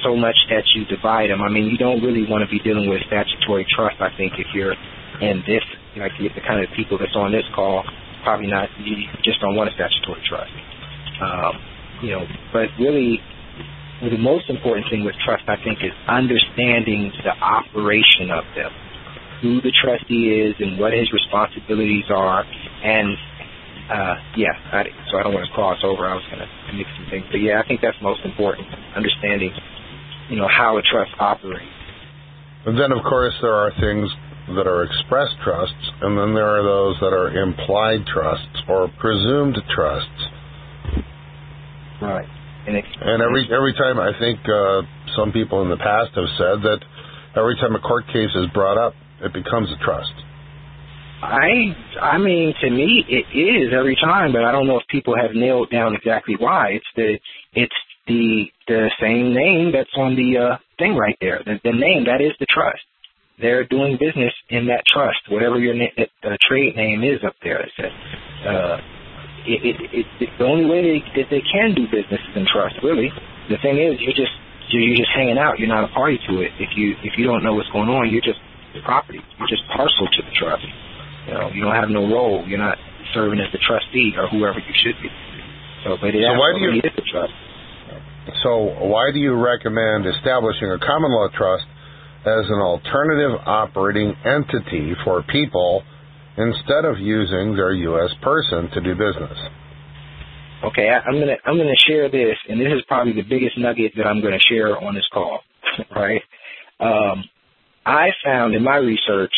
so much that you divide them. I mean, you don't really want to be dealing with statutory trust, I think, if you're in this, like the kind of people that's on this call, probably not, you just don't want a statutory trust. You know, but really, the most important thing with trust, I think, is understanding the operation of them, who the trustee is and what his responsibilities are. And, so I don't want to cross over. I was going to mix some things. But, yeah, I think that's most important, understanding, you know, how a trust operates. And then, of course, there are things that are express trusts, and then there are those that are implied trusts or presumed trusts. Right. And every time, I think some people in the past have said that every time a court case is brought up, it becomes a trust. I mean, to me, it is every time, but I don't know if people have nailed down exactly why. It's the same name that's on the thing right there. The name, that is the trust. They're doing business in that trust, whatever your trade name is up there. It says, the only way that they can do business is in trust, really. The thing is, you're just hanging out. You're not a party to it. If you don't know what's going on, you're just the property. You're just parcel to the trust. You know, you don't have no role. You're not serving as the trustee or whoever you should be. So why do you recommend establishing a common law trust as an alternative operating entity for people instead of using their U.S. person to do business? Okay, I'm gonna share this, and this is probably the biggest nugget that I'm gonna share on this call. Right? I found in my research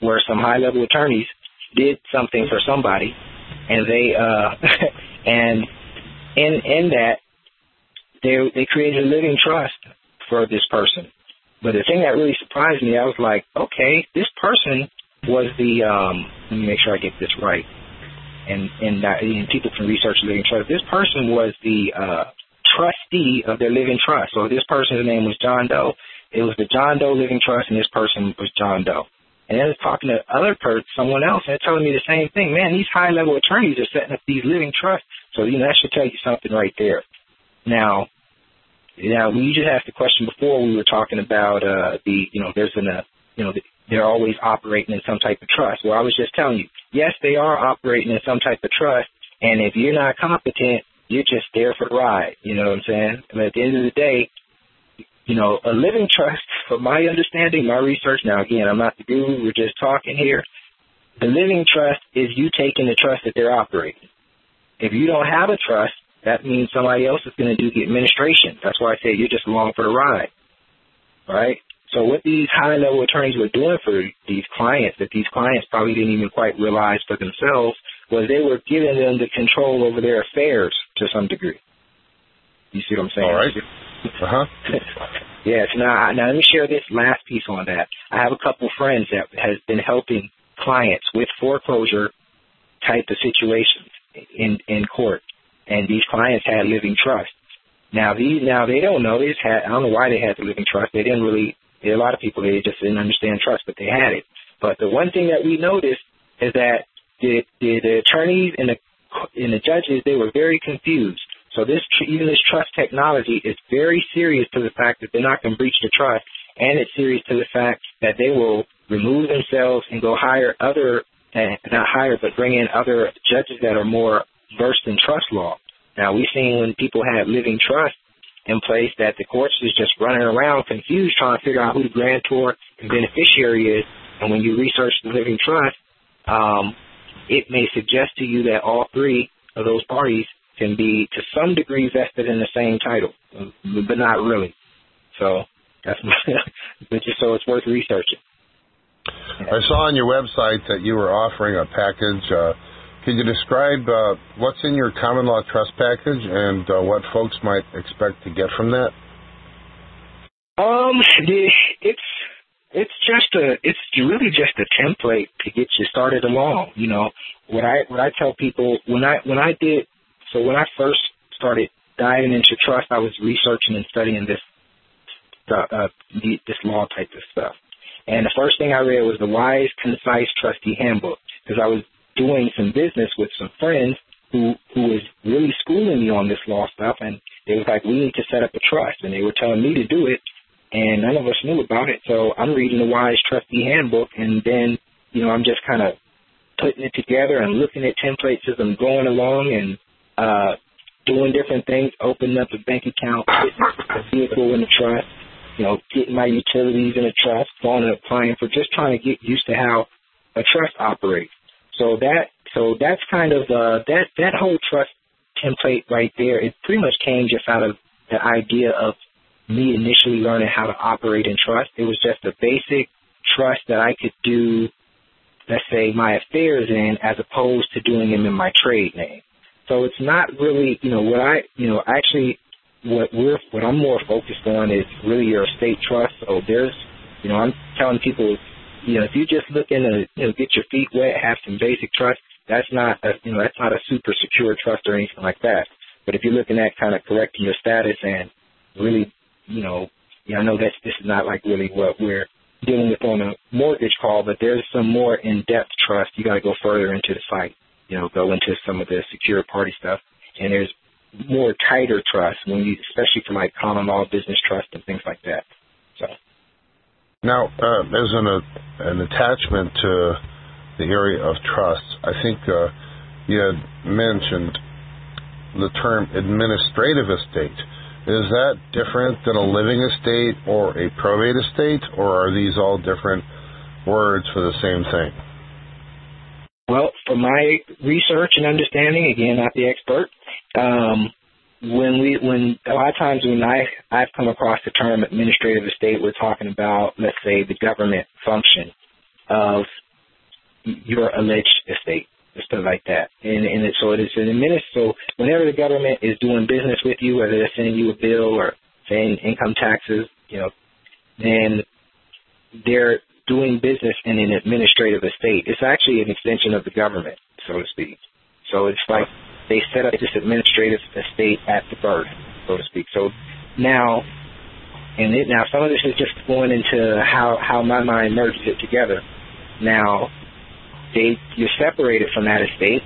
where some high-level attorneys did something for somebody, and they and in that they created a living trust for this person. But the thing that really surprised me, I was like, okay, this person was the let me make sure I get this right. And people can research living trust. This person was the trustee of their living trust. So this person's name was John Doe. It was the John Doe living trust, and this person was John Doe. And then I was talking to someone else, and they're telling me the same thing. Man, these high-level attorneys are setting up these living trusts. So, you know, that should tell you something right there. Now, we just asked the question before. We were talking about they're always operating in some type of trust. Well, I was just telling you, yes, they are operating in some type of trust, and if you're not competent, you're just there for the ride. You know what I'm saying? But at the end of the day, you know, a living trust, from my understanding, my research, now, again, I'm not the guru, we're just talking here. The living trust is you taking the trust that they're operating. If you don't have a trust, that means somebody else is going to do the administration. That's why I say you're just along for the ride, right? So what these high-level attorneys were doing for these clients, that these clients probably didn't even quite realize for themselves, was they were giving them the control over their affairs to some degree. You see what I'm saying? All right. Uh-huh. Yes. Now, let me share this last piece on that. I have a couple friends that has been helping clients with foreclosure type of situations in court, and these clients had living trust. Now they don't know. I don't know why they had the living trust. They didn't really. A lot of people, they just didn't understand trust, but they had it. But the one thing that we noticed is that the attorneys and the judges, they were very confused. So even this trust technology is very serious to the fact that they're not going to breach the trust, and it's serious to the fact that they will remove themselves and go hire bring in other judges that are more versed in trust law. Now, we've seen when people have living trust in place that the courts is just running around confused trying to figure out who the grantor and beneficiary is. And when you research the living trust, it may suggest to you that all three of those parties can be to some degree vested in the same title, but not really. So that's just so it's worth researching. I saw on your website that you were offering a package. Can you describe what's in your common law trust package and what folks might expect to get from that? It's really just a template to get you started along. You know, what I tell people when I first started diving into trust, I was researching and studying this law type of stuff. And the first thing I read was the Wise, Concise Trustee Handbook, because I was doing some business with some friends who was really schooling me on this law stuff, and they was like, we need to set up a trust, and they were telling me to do it, and none of us knew about it. So I'm reading the Wise Trustee Handbook, and then, you know, I'm just kind of putting it together and looking at templates as I'm going along and doing different things, opening up a bank account, a vehicle in a trust, you know, getting my utilities in a trust, going and applying for, just trying to get used to how a trust operates. So that's kind of that whole trust template right there. It pretty much came just out of the idea of me initially learning how to operate in trust. It was just a basic trust that I could do, let's say, my affairs in, as opposed to doing them in my trade name. So it's not really, you know, what I'm more focused on is really your estate trust. So there's, you know, I'm telling people you know, if you're just looking to, you know, get your feet wet, have some basic trust, that's not a, you know, that's not a super secure trust or anything like that. But if you're looking at kind of correcting your status and really, you know, I know that this is not like really what we're dealing with on a mortgage call, but there's some more in-depth trust. You got to go further into the site, you know, go into some of the secure party stuff. And there's more tighter trust when you, especially for like common law business trust and things like that. So now, as an attachment to the area of trust, I think you had mentioned the term administrative estate. Is that different than a living estate or a probate estate, or are these all different words for the same thing? Well, from my research and understanding, again, not the expert, when a lot of times when I've come across the term administrative estate, we're talking about, let's say, the government function of your alleged estate. Just stuff like that. And it, so it is an administrative. So whenever the government is doing business with you, whether they're sending you a bill or saying income taxes, you know, then they're doing business in an administrative estate. It's actually an extension of the government, so to speak. So it's like they set up this administrative estate at the birth, so to speak. So now, and it, now some of this is just going into how my mind merges it together. Now, you're separated from that estate.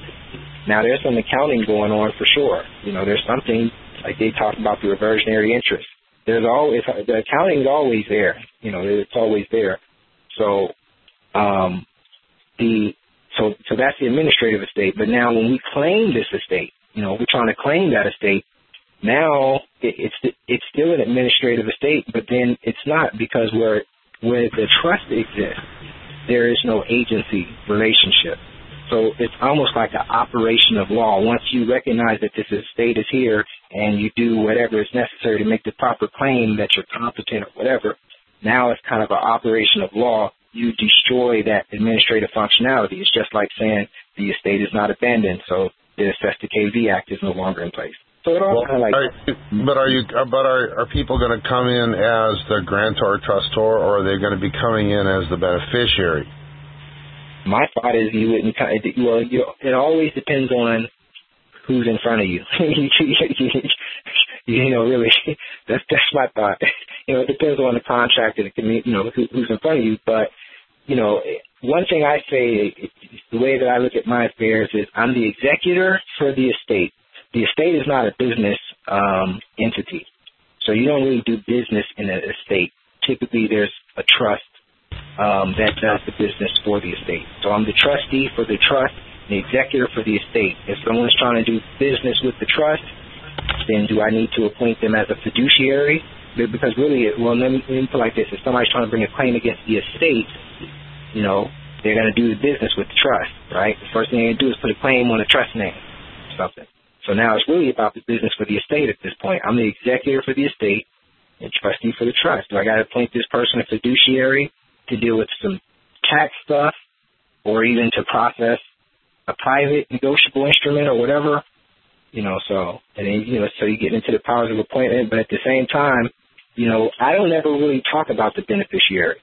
Now, there's some accounting going on for sure. You know, there's something, like they talk about the reversionary interest. There's always, the accounting's always there. You know, it's always there. So, so that's the administrative estate. But now when we claim this estate, you know, we're trying to claim that estate. Now, it's still an administrative estate, but then it's not, because where the trust exists, there is no agency relationship. So it's almost like an operation of law. Once you recognize that this estate is here and you do whatever is necessary to make the proper claim that you're competent or whatever, now it's kind of an operation of law. You destroy that administrative functionality. It's just like saying the estate is not abandoned, so the Assess to KV Act is no longer in place. So it all kind of like. Are people going to come in as the grantor trustor, or are they going to be coming in as the beneficiary? My thought is you wouldn't. Well, it always depends on who's in front of you. You know, really, that's my thought. You know, it depends on the contract and the community. You know, who's in front of you. But you know, one thing I say, the way that I look at my affairs is I'm the executor for the estate. The estate is not a business entity, so you don't really do business in an estate. Typically, there's a trust that does the business for the estate. So I'm the trustee for the trust, the executor for the estate. If someone's trying to do business with the trust, then do I need to appoint them as a fiduciary? Because really, let me put it like this. If somebody's trying to bring a claim against the estate, you know, they're going to do the business with the trust, right? The first thing they're going to do is put a claim on a trust name or something. So now it's really about the business for the estate at this point. I'm the executor for the estate and trustee for the trust. Do I got to appoint this person a fiduciary to deal with some tax stuff, or even to process a private negotiable instrument or whatever? You know, so, and then, you know, so you get into the powers of appointment. But at the same time, you know, I don't ever really talk about the beneficiary,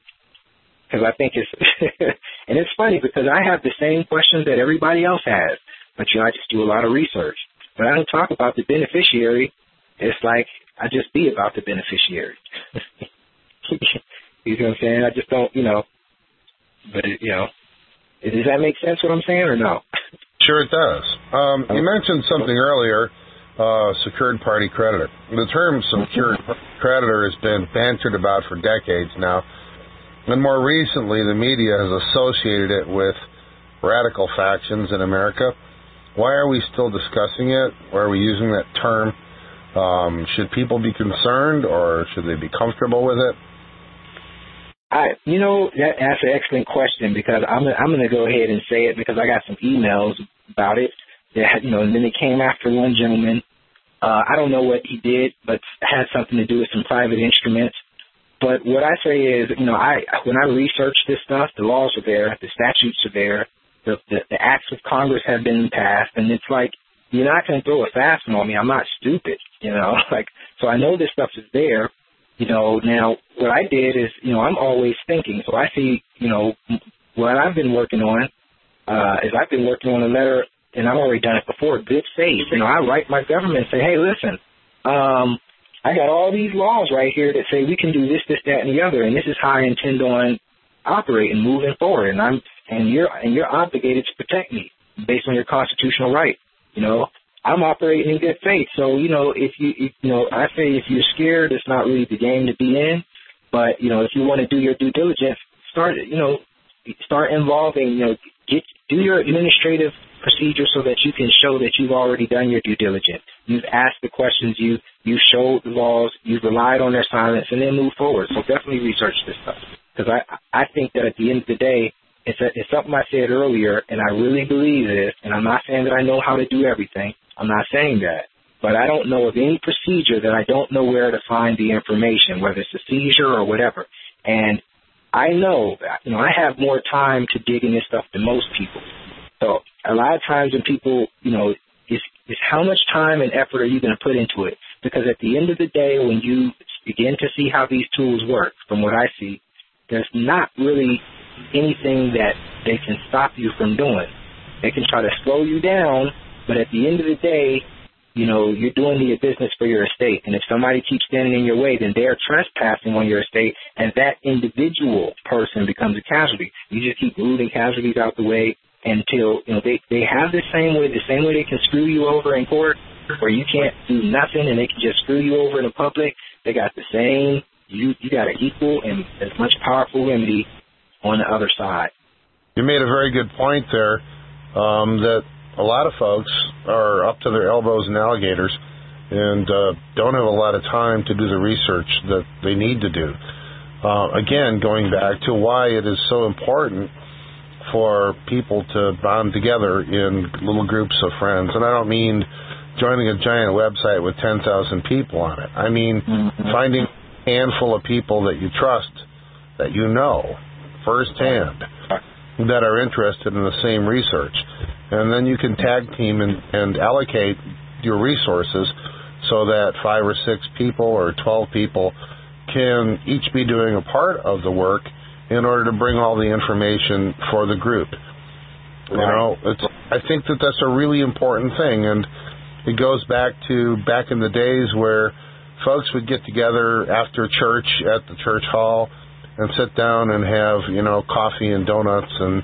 because I think it's – and it's funny because I have the same questions that everybody else has, but, you know, I just do a lot of research. When I don't talk about the beneficiary, it's like I just be about the beneficiary. You know what I'm saying? I just don't, you know. But, you know, does that make sense what I'm saying or no? Sure it does. You mentioned something earlier, secured party creditor. The term secured creditor has been bantered about for decades now. And more recently, the media has associated it with radical factions in America. Why are we still discussing it? Why are we using that term? Should people be concerned, or should they be comfortable with it? You know, that's an excellent question, because I'm going to go ahead and say it, because I got some emails about it. That, you know, and then it came after one gentleman. I don't know what he did, but had something to do with some private instruments. But what I say is, you know, when I research this stuff, the laws are there, the statutes are there. The acts of Congress have been passed, and it's like, you're not going to throw a fast one on me. I'm not stupid, you know. Like, so I know this stuff is there, you know. Now, what I did is, you know, I'm always thinking. So I see, you know, what I've been working on is I've been working on a letter, and I've already done it before, good faith. You know, I write my government and say, hey, listen, I got all these laws right here that say we can do this, this, that, and the other, and this is how I intend on operating moving forward, and you're obligated to protect me based on your constitutional right. You know, I'm operating in good faith. So, you know, if I say if you're scared, it's not really the game to be in. But, you know, if you want to do your due diligence, start involving, you know, do your administrative procedure so that you can show that you've already done your due diligence. You've asked the questions, you showed the laws, you've relied on their silence, and then move forward. So definitely research this stuff, because I think that at the end of the day, it's something I said earlier, and I really believe this, and I'm not saying that I know how to do everything. I'm not saying that. But I don't know of any procedure that I don't know where to find the information, whether it's a seizure or whatever. And I know, you know, I have more time to dig in this stuff than most people. So a lot of times when people, you know, is how much time and effort are you going to put into it? Because at the end of the day, when you begin to see how these tools work, from what I see, there's not really anything that they can stop you from doing. They can try to slow you down, but at the end of the day, you know, you're doing your business for your estate. And if somebody keeps standing in your way, then they're trespassing on your estate, and that individual person becomes a casualty. You just keep moving casualties out the way until, you know, they have the same way they can screw you over in court where you can't do nothing and they can just screw you over in the public. They got the same, you got an equal and as much powerful remedy on the other side. You made a very good point there, that a lot of folks are up to their elbows in alligators and don't have a lot of time to do the research that they need to do. Again, going back to why it is so important for people to bond together in little groups of friends. And I don't mean joining a giant website with 10,000 people on it. I mean finding a handful of people that you trust, that you know firsthand, that are interested in the same research. And then you can tag team and allocate your resources so that 5 or 6 people or 12 people can each be doing a part of the work in order to bring all the information for the group. Right. You know, I think that that's a really important thing, and it goes back in the days where folks would get together after church at the church hall and sit down and have, you know, coffee and donuts and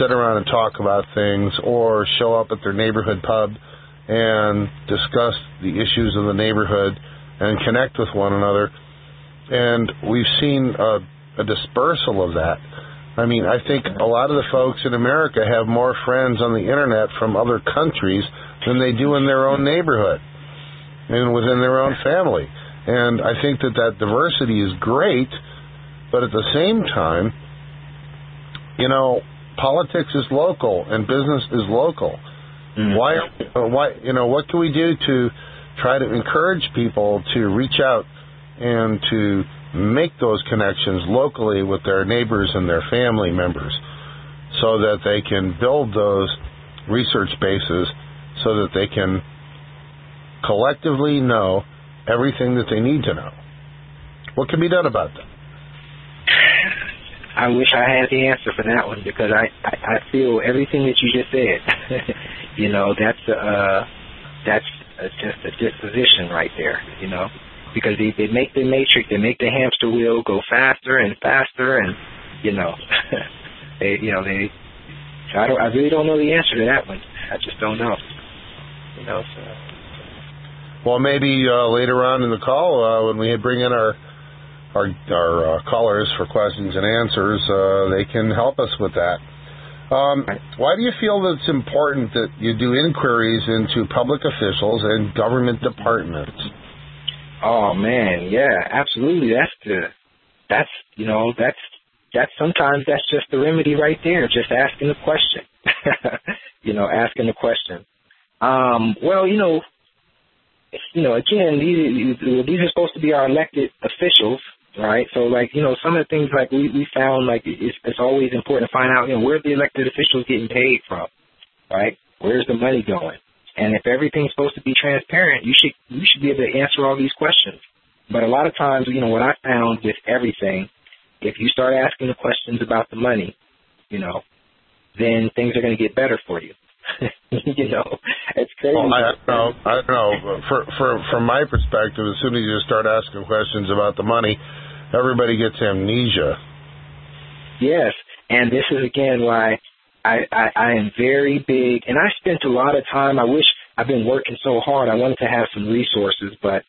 sit around and talk about things, or show up at their neighborhood pub and discuss the issues of the neighborhood and connect with one another. And we've seen a dispersal of that. I mean, I think a lot of the folks in America have more friends on the internet from other countries than they do in their own neighborhood and within their own family. And I think that diversity is great, but at the same time, you know, politics is local and business is local. Mm-hmm. Why? You know, what can we do to try to encourage people to reach out and to make those connections locally with their neighbors and their family members so that they can build those research bases so that they can collectively know everything that they need to know? What can be done about that? I wish I had the answer for that one, because I feel everything that you just said. You know, that's just a disposition right there, you know. Because they make the matrix, they make the hamster wheel go faster and faster, and you know, they. So I really don't know the answer to that one. I just don't know. You know. So. Well, maybe later on in the call, when we bring in our callers for questions and answers, they can help us with that. Why do you feel that it's important that you do inquiries into public officials and government departments? Oh man, yeah, absolutely. That's sometimes that's just the remedy right there. Just asking the question, you know, asking the question. Well, you know, again, these are supposed to be our elected officials, right? So, like, you know, some of the things like we found, like it's always important to find out, you know, where the elected officials getting paid from, right? Where's the money going? And if everything's supposed to be transparent, you should be able to answer all these questions. But a lot of times, you know, what I found with everything, if you start asking the questions about the money, you know, then things are going to get better for you. You know, it's crazy. Well, I don't know. From my perspective, as soon as you start asking questions about the money, everybody gets amnesia. Yes, and this is, again, why I am very big, and I spent a lot of time. I wish I've been working so hard. I wanted to have some resources, but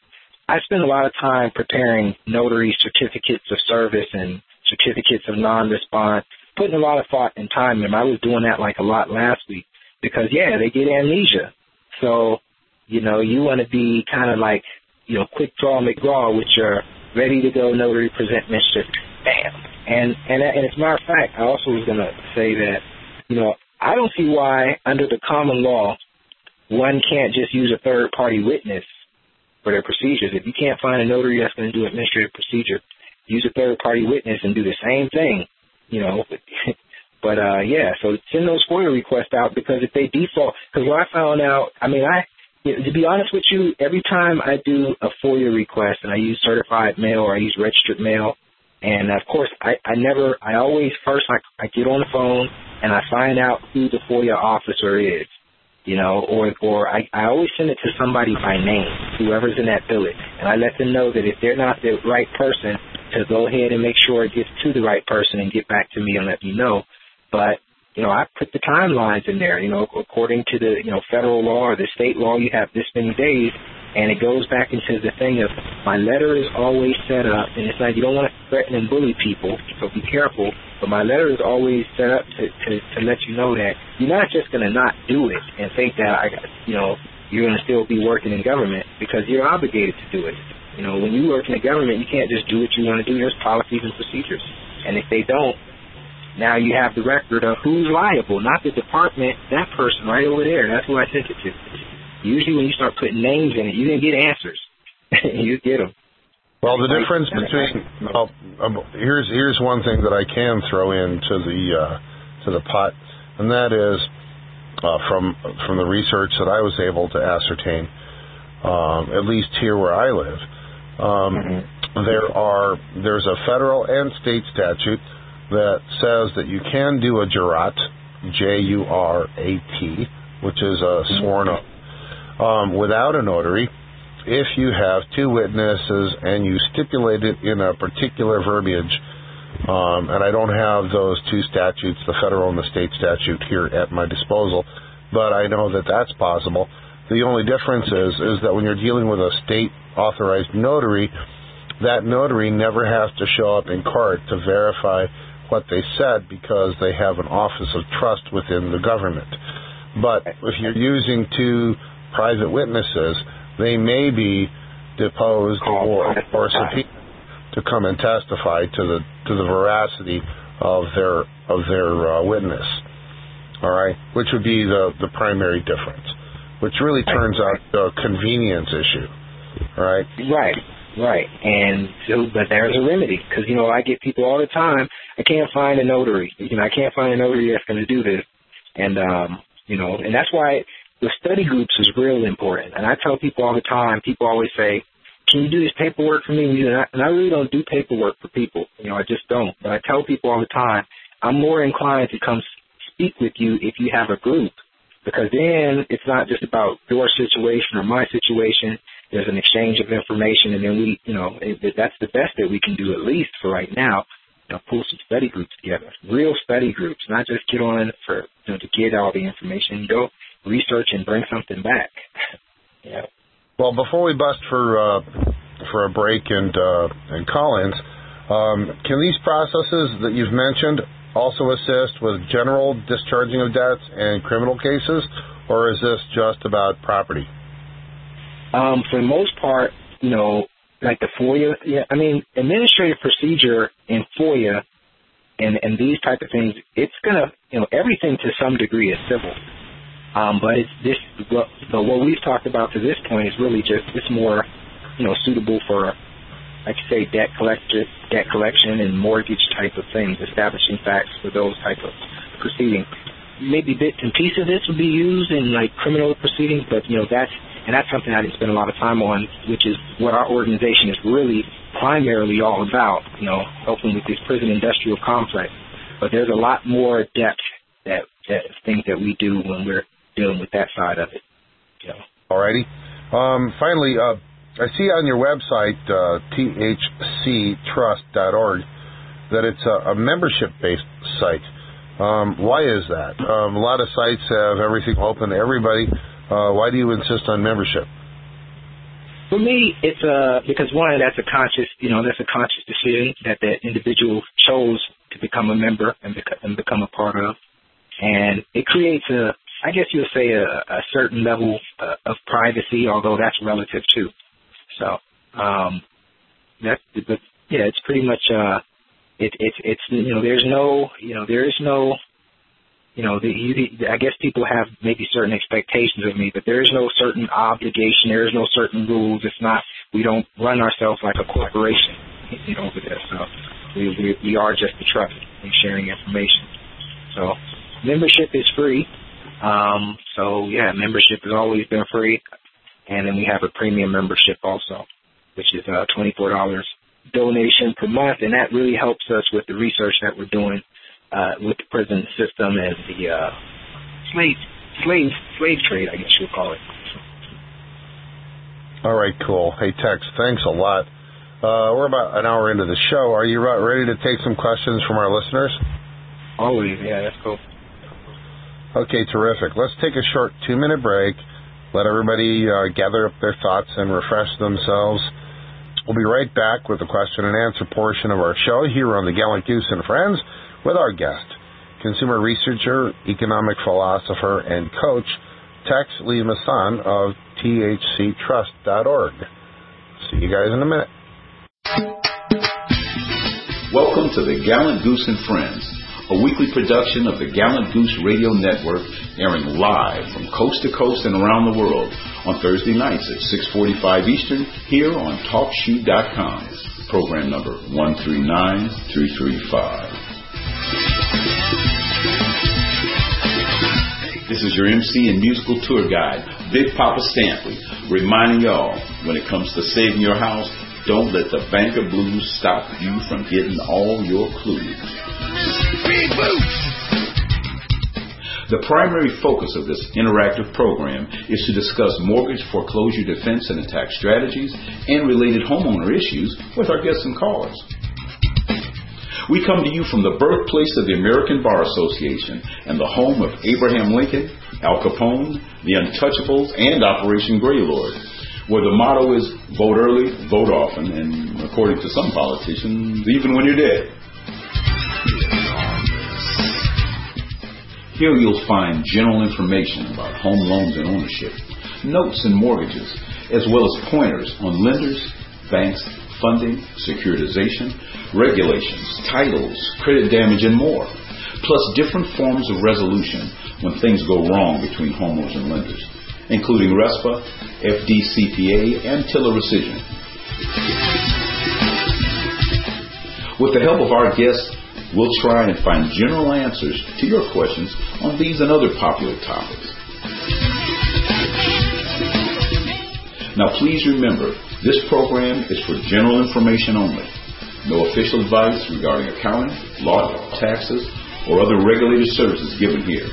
I spent a lot of time preparing notary certificates of service and certificates of non-response, putting a lot of thought and time in them. I was doing that like a lot last week because, yeah, they get amnesia. So, you know, you want to be kind of like, you know, quick draw McGraw with your ready-to-go notary presentments, just bam. And as a matter of fact, I also was going to say that, you know, I don't see why under the common law one can't just use a third-party witness for their procedures. If you can't find a notary that's going to do administrative procedure, use a third-party witness and do the same thing, you know. But, yeah, so send those FOIA requests out because if they default, because what I found out, I mean, to be honest with you, every time I do a FOIA request and I use certified mail or I use registered mail, and, of course, I always get on the phone and I find out who the FOIA officer is. You know, or I always send it to somebody by name, whoever's in that billet, and I let them know that if they're not the right person, to go ahead and make sure it gets to the right person and get back to me and let me know. But, you know, I put the timelines in there, you know, according to the, you know, federal law or the state law, you have this many days, and it goes back into the thing of my letter is always set up, and it's like you don't want to threaten and bully people, so be careful, but my letter is always set up to let you know that you're not just going to not do it and think that, you're going to still be working in government because you're obligated to do it. You know, when you work in the government, you can't just do what you want to do. There's policies and procedures. And if they don't, now you have the record of who's liable, not the department, that person right over there. That's who I sent it to. Usually when you start putting names in it, you didn't get answers. You get them. Well, the difference between here's one thing that I can throw into the pot, and that is from the research that I was able to ascertain, at least here where I live, there's a federal and state statute that says that you can do a jurat, J-U-R-A-T, which is a sworn oath. Without a notary, if you have two witnesses and you stipulate it in a particular verbiage, and I don't have those two statutes, the federal and the state statute, here at my disposal, but I know that that's possible. The only difference is that when you're dealing with a state-authorized notary, that notary never has to show up in court to verify what they said because they have an office of trust within the government. But if you're using two private witnesses, they may be deposed or subpoenaed to come and testify to the veracity of their witness. All right, which would be the primary difference, which really turns out the convenience issue. All right. Right. And so, but there's a remedy because I get people all the time. I can't find a notary. I can't find a notary that's going to do this. And and that's why. The study groups is real important, and I tell people all the time, people always say, can you do this paperwork for me? And I really don't do paperwork for people. I just don't. But I tell people all the time, I'm more inclined to come speak with you if you have a group, because then it's not just about your situation or my situation. There's an exchange of information, and then we, that's the best that we can do, at least for right now, pull some study groups together, real study groups, not just get on for, to get all the information, go research and bring something back. Yeah. Well, before we bust for a break and call-ins, can these processes that you've mentioned also assist with general discharging of debts and criminal cases, or is this just about property? For the most part, like the FOIA. Yeah, I mean, administrative procedure in FOIA and these type of things. It's gonna, everything to some degree is civil. But it's this. What we've talked about to this point is really just it's more, suitable for, like you say, debt collection, and mortgage type of things, establishing facts for those type of proceedings. Maybe bits and pieces of this would be used in like criminal proceedings, but that's And that's something I didn't spend a lot of time on, which is what our organization is really primarily all about, you know, helping with this prison industrial complex. But there's a lot more depth that things that we do when we're dealing with that side of it. You know. All righty. Finally, I see on your website, THCTrust.org, that it's a membership-based site. Why is that? A lot of sites have everything open to everybody. Why do you insist on membership? For me, it's because one, that's a conscious decision that the individual chose to become a member and become a part of, and it creates a certain level of privacy, although that's relative too. So it's pretty much I guess people have maybe certain expectations of me, but there is no certain obligation. There is no certain rules. It's not, we don't run ourselves like a corporation, you know, over there. So we are just the trust in sharing information. So membership is free. Membership has always been free. And then we have a premium membership also, which is $24 donation per month. And that really helps us with the research that we're doing with the prison system and the slave trade, I guess you'll call it. All right, cool. Hey, Tex, thanks a lot. We're about an hour into the show. Are you ready to take some questions from our listeners? Always, yeah, that's cool. Okay, terrific. Let's take a short 2-minute break, let everybody gather up their thoughts and refresh themselves. We'll be right back with the question and answer portion of our show here on the Gallant Goose and Friends, with our guest, consumer researcher, economic philosopher, and coach, Tex Lee Mason of THCTrust.org. See you guys in a minute. Welcome to the Gallant Goose and Friends, a weekly production of the Gallant Goose Radio Network, airing live from coast to coast and around the world on Thursday nights at 6:45 Eastern here on TalkShoe.com, program number 139335. This is your MC and musical tour guide, Big Papa Stampley, reminding y'all, when it comes to saving your house, don't let the bank of blues stop you from getting all your clues. The primary focus of this interactive program is to discuss mortgage foreclosure defense and attack strategies and related homeowner issues with our guests and callers. We come to you from the birthplace of the American Bar Association and the home of Abraham Lincoln, Al Capone, the Untouchables, and Operation Greylord, where the motto is vote early, vote often, and according to some politicians, even when you're dead. Here you'll find general information about home loans and ownership, notes and mortgages, as well as pointers on lenders, banks, funding, securitization, regulations, titles, credit damage, and more, plus different forms of resolution when things go wrong between homeowners and lenders, including RESPA, FDCPA, and TILA rescission. With the help of our guests, we'll try and find general answers to your questions on these and other popular topics. Now, please remember, this program is for general information only. No official advice regarding accounting, law, taxes, or other regulated services given here.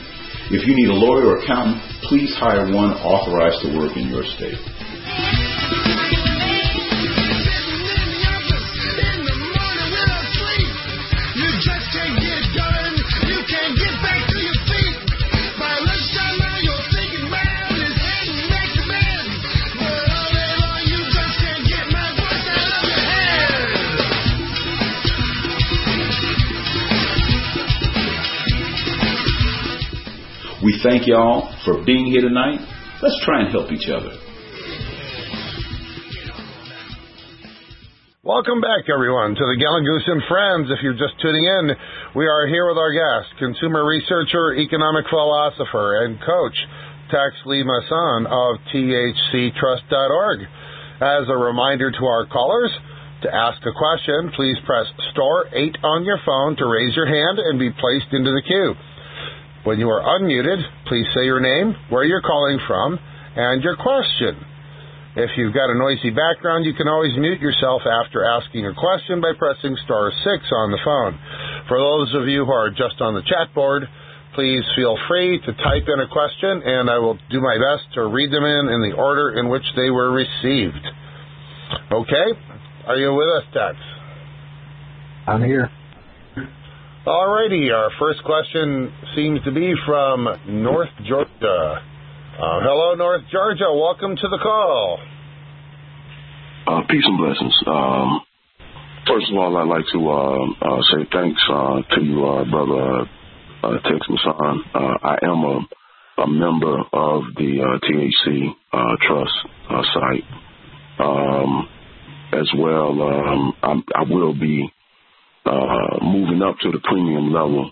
If you need a lawyer or accountant, please hire one authorized to work in your state. We thank y'all for being here tonight. Let's try and help each other. Welcome back, everyone, to the Gallant Goose and Friends. If you're just tuning in, we are here with our guest, consumer researcher, economic philosopher, and coach, Tex Lee Mason of THCTrust.org. As a reminder to our callers, to ask a question, please press star 8 on your phone to raise your hand and be placed into the queue. When you are unmuted, please say your name, where you're calling from, and your question. If you've got a noisy background, you can always mute yourself after asking your question by pressing star 6 on the phone. For those of you who are just on the chat board, please feel free to type in a question, and I will do my best to read them in the order in which they were received. Okay? Are you with us, Tex? I'm here. Alrighty, our first question seems to be from North Georgia. Hello, North Georgia. Welcome to the call. Peace and blessings. First of all, I'd like to say thanks to you, Brother Tex Mason. I am a member of the THC Trust site. As well, I will be moving up to the premium level.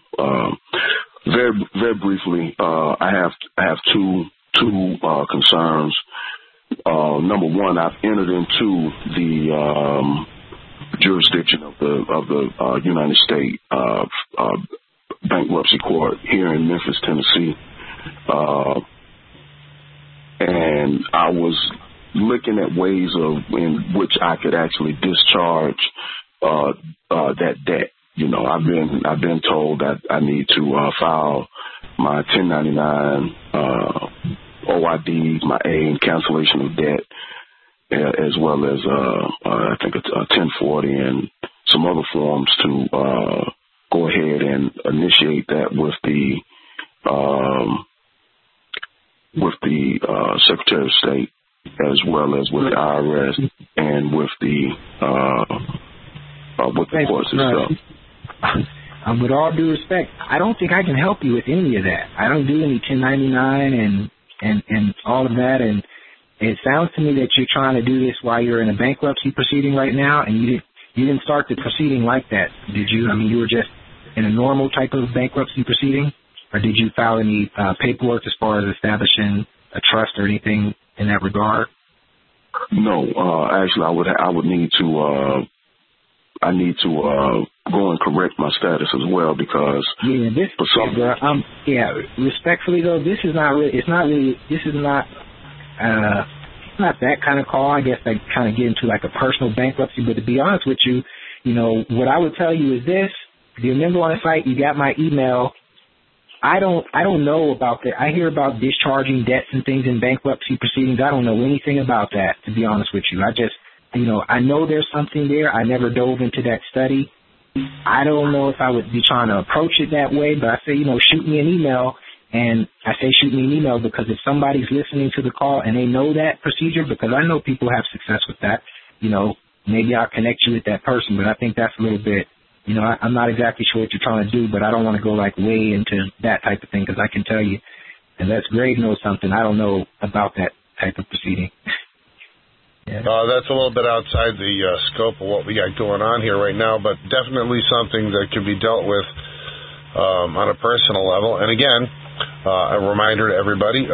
Very, very briefly, I have two concerns. Number one, I've entered into the jurisdiction of the United States Bankruptcy Court here in Memphis, Tennessee, and I was looking at ways in which I could actually discharge that debt. You know, I've been told that I need to file my 1099 OID, my A, and cancellation of debt, as well as I think it's 1040 and some other forms to go ahead and initiate that with the Secretary of State, as well as with the IRS and with the courts itself. With all due respect, I don't think I can help you with any of that. I don't do any 1099 and all of that. And it sounds to me that you're trying to do this while you're in a bankruptcy proceeding right now, and you didn't start the proceeding like that, did you? I mean, you were just in a normal type of bankruptcy proceeding, or did you file any paperwork as far as establishing a trust or anything in that regard? No, actually, I would need to. I need to go and correct my status as well, because for some. Respectfully though, this is not really. It's not really. This is not. Not that kind of call. I guess I kind of get into like a personal bankruptcy. But to be honest with you, you know what I would tell you is this: if you're a member on the site, you got my email. I don't know about that. I hear about discharging debts and things in bankruptcy proceedings. I don't know anything about that, to be honest with you. I know there's something there. I never dove into that study. I don't know if I would be trying to approach it that way, but I say, shoot me an email. And I say shoot me an email because if somebody's listening to the call and they know that procedure, because I know people have success with that, maybe I'll connect you with that person. But I think that's a little bit, I'm not exactly sure what you're trying to do, but I don't want to go like way into that type of thing, because I can tell you, unless Greg knows something, I don't know about that type of proceeding. That's a little bit outside the scope of what we got going on here right now, but definitely something that can be dealt with on a personal level. And again, a reminder to everybody,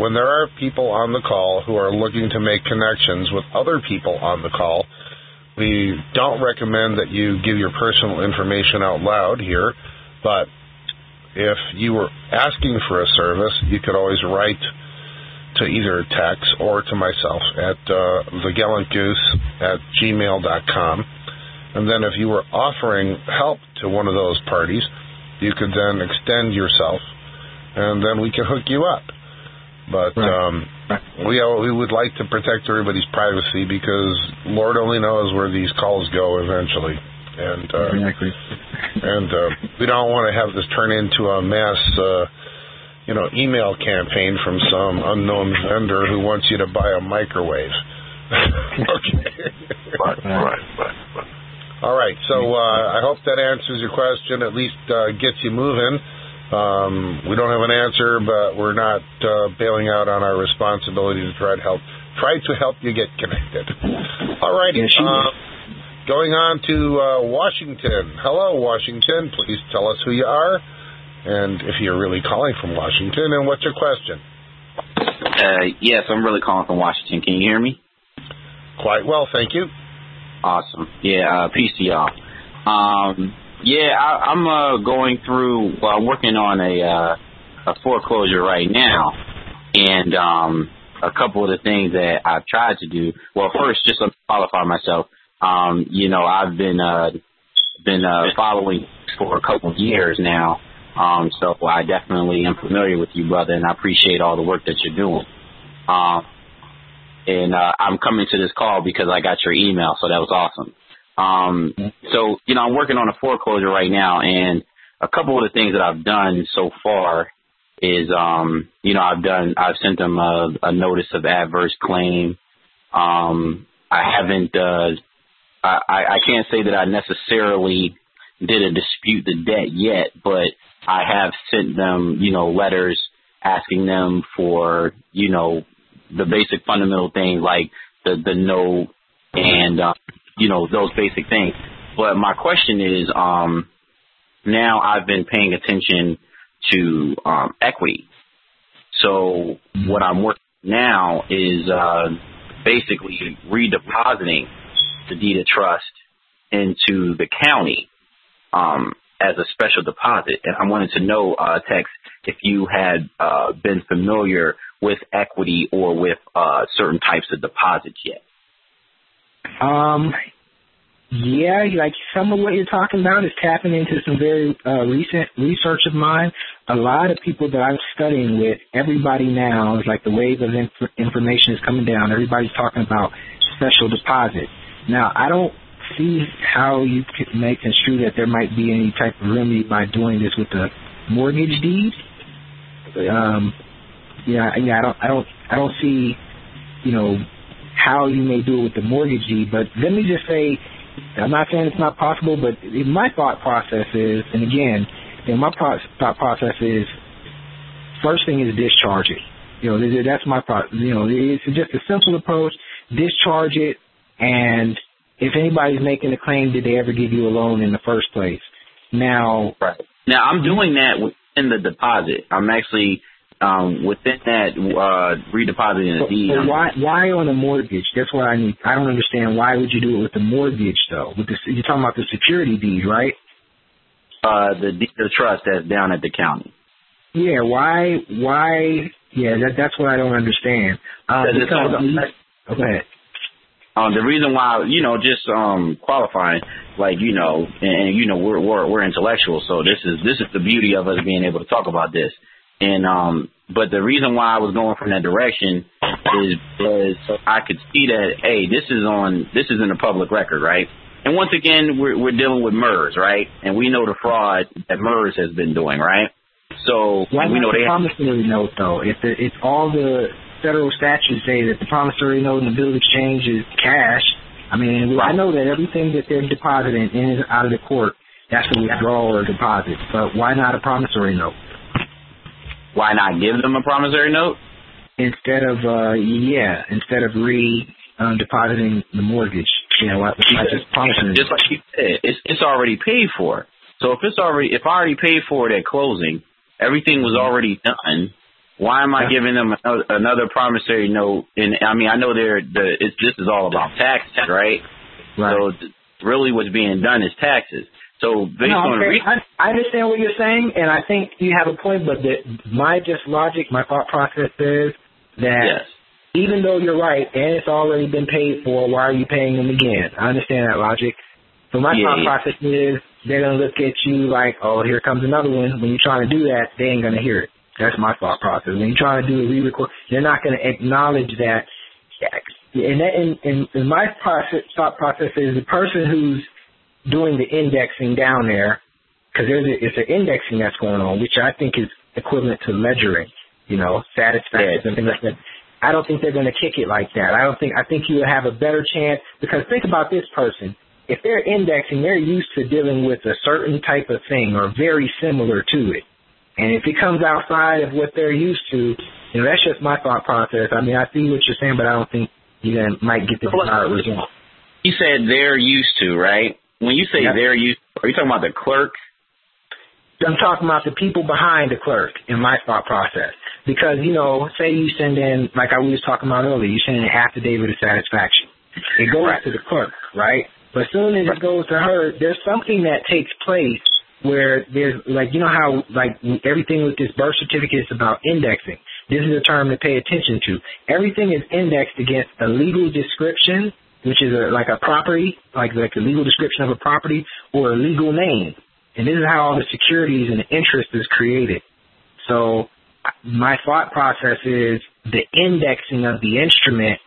when there are people on the call who are looking to make connections with other people on the call, we don't recommend that you give your personal information out loud here, but if you were asking for a service, you could always write to either Tex or to myself at thegallantgoose@gmail.com. And then if you were offering help to one of those parties, you could then extend yourself, and then we can hook you up. But we would like to protect everybody's privacy, because Lord only knows where these calls go eventually. And exactly. And we don't want to have this turn into a mass... email campaign from some unknown vendor who wants you to buy a microwave. Okay. Right. All right, so I hope that answers your question, at least gets you moving. We don't have an answer, but we're not bailing out on our responsibility to try to help you get connected. All righty. Yes, going on to Washington. Hello, Washington. Please tell us who you are, and if you're really calling from Washington, and what's your question? Yes, I'm really calling from Washington. Can you hear me? Quite well, thank you. Awesome. Yeah, peace to y'all. I'm going through, working on a foreclosure right now, and a couple of the things that I've tried to do. Well, first, just to qualify myself, I've been following for a couple of years now, so I definitely am familiar with you, brother, and I appreciate all the work that you're doing. And I'm coming to this call because I got your email, so that was awesome. So, I'm working on a foreclosure right now, and a couple of the things that I've done so far is, I've sent them a notice of adverse claim. I can't say that I necessarily did a dispute the debt yet, but I have sent them, letters asking them for, the basic fundamental things like the no and, those basic things. But my question is, now I've been paying attention to equity. So what I'm working now is basically redepositing the deed of trust into the county as a special deposit. And I wanted to know, Tex, if you had been familiar with equity or with certain types of deposits yet. Yeah, like some of what you're talking about is tapping into some very recent research of mine. A lot of people that I'm studying with, everybody now is like the wave of information is coming down. Everybody's talking about special deposits. Now, I don't see how you may construe that there might be any type of remedy by doing this with the mortgage deed. I don't see, how you may do it with the mortgage deed. But let me just say, I'm not saying it's not possible, but my thought process is, and again, my thought process is, first thing is discharge it. That's my thought. It's just a simple approach. Discharge it, and if anybody's making a claim, did they ever give you a loan in the first place? Now, right. Now I'm doing that within the deposit. I'm actually within that redepositing a deed. So why on a mortgage? That's what I need. I don't understand. Why would you do it with the mortgage though? You're talking about the security deed, right? The deed of trust that's down at the county. Yeah. Why? Yeah. That's what I don't understand. Go ahead. The reason why, qualifying, we're intellectuals, so this is the beauty of us being able to talk about this. And but the reason why I was going from that direction is because I could see that, hey, this is in the public record, right? And once again, we're dealing with MERS, right? And we know the fraud that MERS has been doing, right? So we know the promissory note, though, it's all the federal statutes say that the promissory note and the bill of exchange is cash. I mean, right. I know that everything that they're depositing in and out of the court, that's a withdrawal or deposit. But why not a promissory note? Why not give them a promissory note? Instead of depositing the mortgage. Just like you said, it's already paid for. So if I already paid for it at closing, everything was already done, why am I giving them another promissory note? And I mean, I know this is all about taxes, right? Right. So really, what's being done is taxes. So I understand what you're saying, and I think you have a point. But my thought process is that even though you're right, and it's already been paid for, why are you paying them again? I understand that logic. So my thought process is they're gonna look at you like, oh, here comes another one. When you're trying to do that, they ain't gonna hear it. That's my thought process. When you try to do a re-record, they're not going to acknowledge that. And my thought process is the person who's doing the indexing down there, because it's an indexing that's going on, which I think is equivalent to ledgering, satisfaction and things like that. I don't think they're going to kick it like that. I think you would have a better chance, because think about this person. If they're indexing, they're used to dealing with a certain type of thing or very similar to it. And if it comes outside of what they're used to, that's just my thought process. I mean, I see what you're saying, but I don't think you might get the desired result. You said they're used to, right? When you say they're used to, are you talking about the clerk? I'm talking about the people behind the clerk in my thought process. Because, say you send in, like I was talking about earlier, you send in an affidavit of satisfaction. It goes to the clerk, right? But as soon as it goes to her, there's something that takes place where there's, like, how, like, everything with this birth certificate is about indexing. This is a term to pay attention to. Everything is indexed against a legal description, which is like a property, like the legal description of a property, or a legal name. And this is how all the securities and the interest is created. So my thought process is the indexing of the instrument,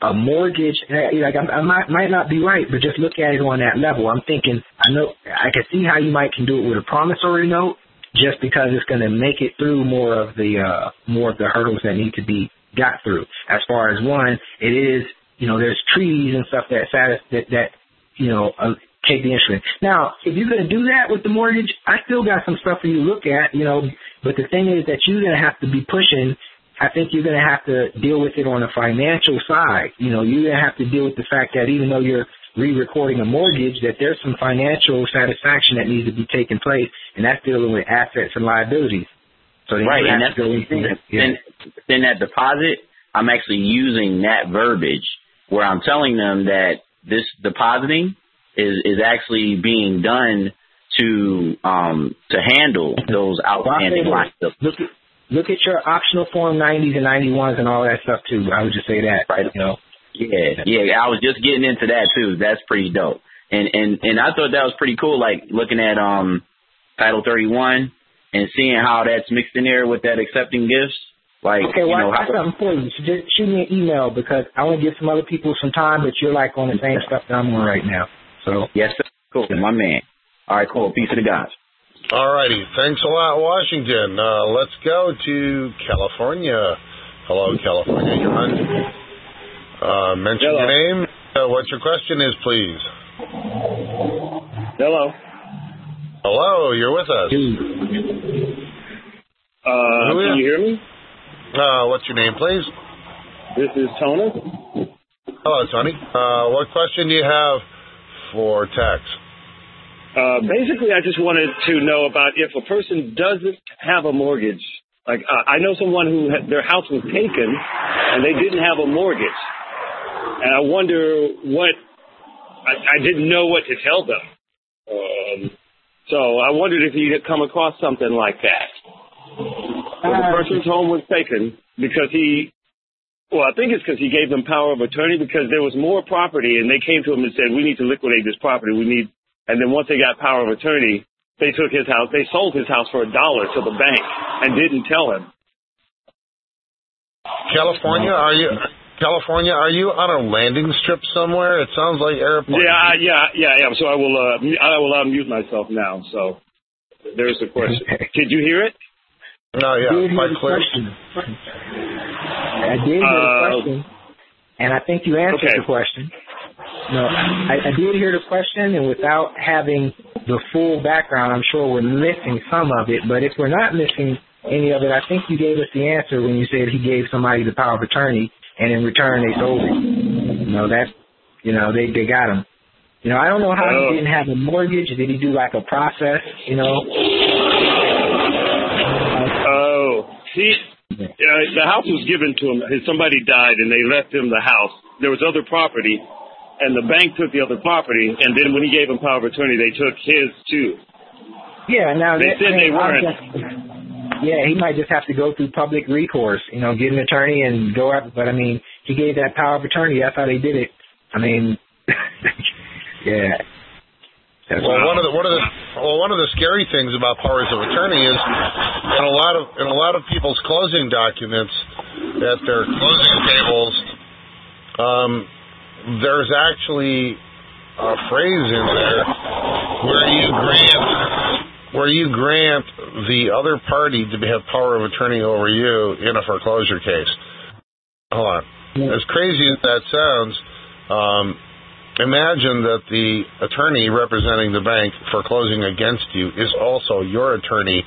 a mortgage, like I might not be right, but just look at it on that level. I'm thinking, I can see how you can do it with a promissory note, just because it's going to make it through more of the hurdles that need to be got through. As far as one, it is, there's treaties and stuff that take the instrument. Now, if you're going to do that with the mortgage, I still got some stuff for you to look at, but the thing is that you're going to have to be pushing. I think you're going to have to deal with it on the financial side. You're going to have to deal with the fact that even though you're re-recording a mortgage, that there's some financial satisfaction that needs to be taking place, and that's dealing with assets and liabilities. So then right, and that's then that deposit, I'm actually using that verbiage where I'm telling them that this depositing is actually being done to handle those outstanding liabilities. Look at your optional Form 90s and 91s and all that stuff, too. I would just say that, right? Yeah, I was just getting into that, too. That's pretty dope. And I thought that was pretty cool, like looking at Title 31 and seeing how that's mixed in there with that accepting gifts. I got something for you. So just shoot me an email because I want to give some other people some time, but you're on the same stuff that I'm on right now. So yes, sir. Cool. My man. All right, cool. Peace to the gods. All righty. Thanks a lot, Washington. Let's go to California. Hello, California. You're on. Mention your name. What your question is, please. Hello. Hello. You're with us. Can you hear me? What's your name, please? This is Tony. Hello, Tony. What question do you have for Tex? Basically, I just wanted to know about if a person doesn't have a mortgage. I know someone who their house was taken and they didn't have a mortgage. And I wonder what I didn't know what to tell them. So I wondered if you had come across something like that. The person's home was taken because I think it's because he gave them power of attorney because there was more property and they came to him and said, we need to liquidate this property. And then once they got power of attorney, they took his house. They sold his house for $1 to the bank and didn't tell him. California, are you on a landing strip somewhere? It sounds like airplane. Yeah. So I will unmute myself now. So there's the question. Did you hear it? No, yeah. I did hear the question, and I think you answered the question. No, I did hear the question, and without having the full background, I'm sure we're missing some of it. But if we're not missing any of it, I think you gave us the answer when you said he gave somebody the power of attorney, and in return they sold him. They got him. I don't know how he didn't have a mortgage. Did he do a process? The house was given to him. Somebody died, and they left him the house. There was other property. And the bank took the other property, and then when he gave him power of attorney, they took his, too. Yeah, now they weren't. He might just have to go through public recourse, get an attorney and go out. But, he gave that power of attorney. That's how they did it. Yeah. One of the scary things about powers of attorney is in a lot of people's closing documents at their closing tables, there's actually a phrase in there where you grant the other party to have power of attorney over you in a foreclosure case. Hold on. Yeah. As crazy as that sounds, imagine that the attorney representing the bank foreclosing against you is also your attorney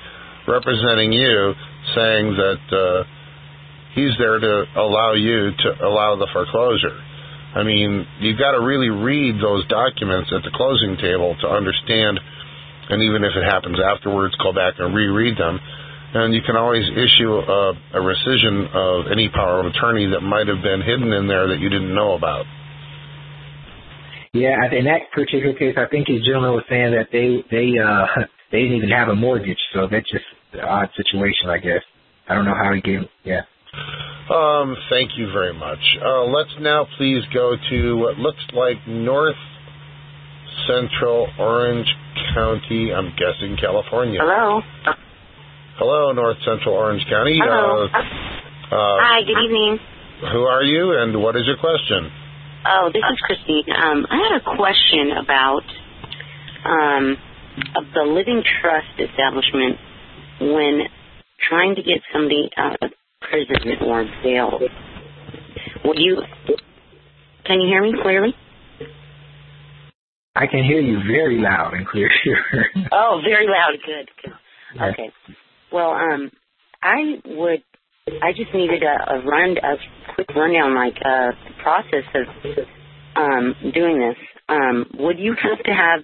representing you, saying that he's there to allow you to allow the foreclosure. You've got to really read those documents at the closing table to understand, and even if it happens afterwards, go back and reread them. And you can always issue a rescission of any power of attorney that might have been hidden in there that you didn't know about. Yeah, in that particular case, I think his gentleman was saying that they didn't even have a mortgage, so that's just an odd situation, I guess. I don't know how he gave it. Yeah. Thank you very much. Let's now please go to what looks like North Central Orange County, I'm guessing California. Hello. Hello, North Central Orange County. Hello. Hi, good evening. Who are you and what is your question? Oh, this is Christine. I had a question about the living trust establishment when trying to get somebody out of prison or bail. Can you hear me clearly? I can hear you very loud and clear. Oh, very loud. Good. Yeah. Okay. Well, I just needed a quick rundown, like the process of doing this. Would you have to have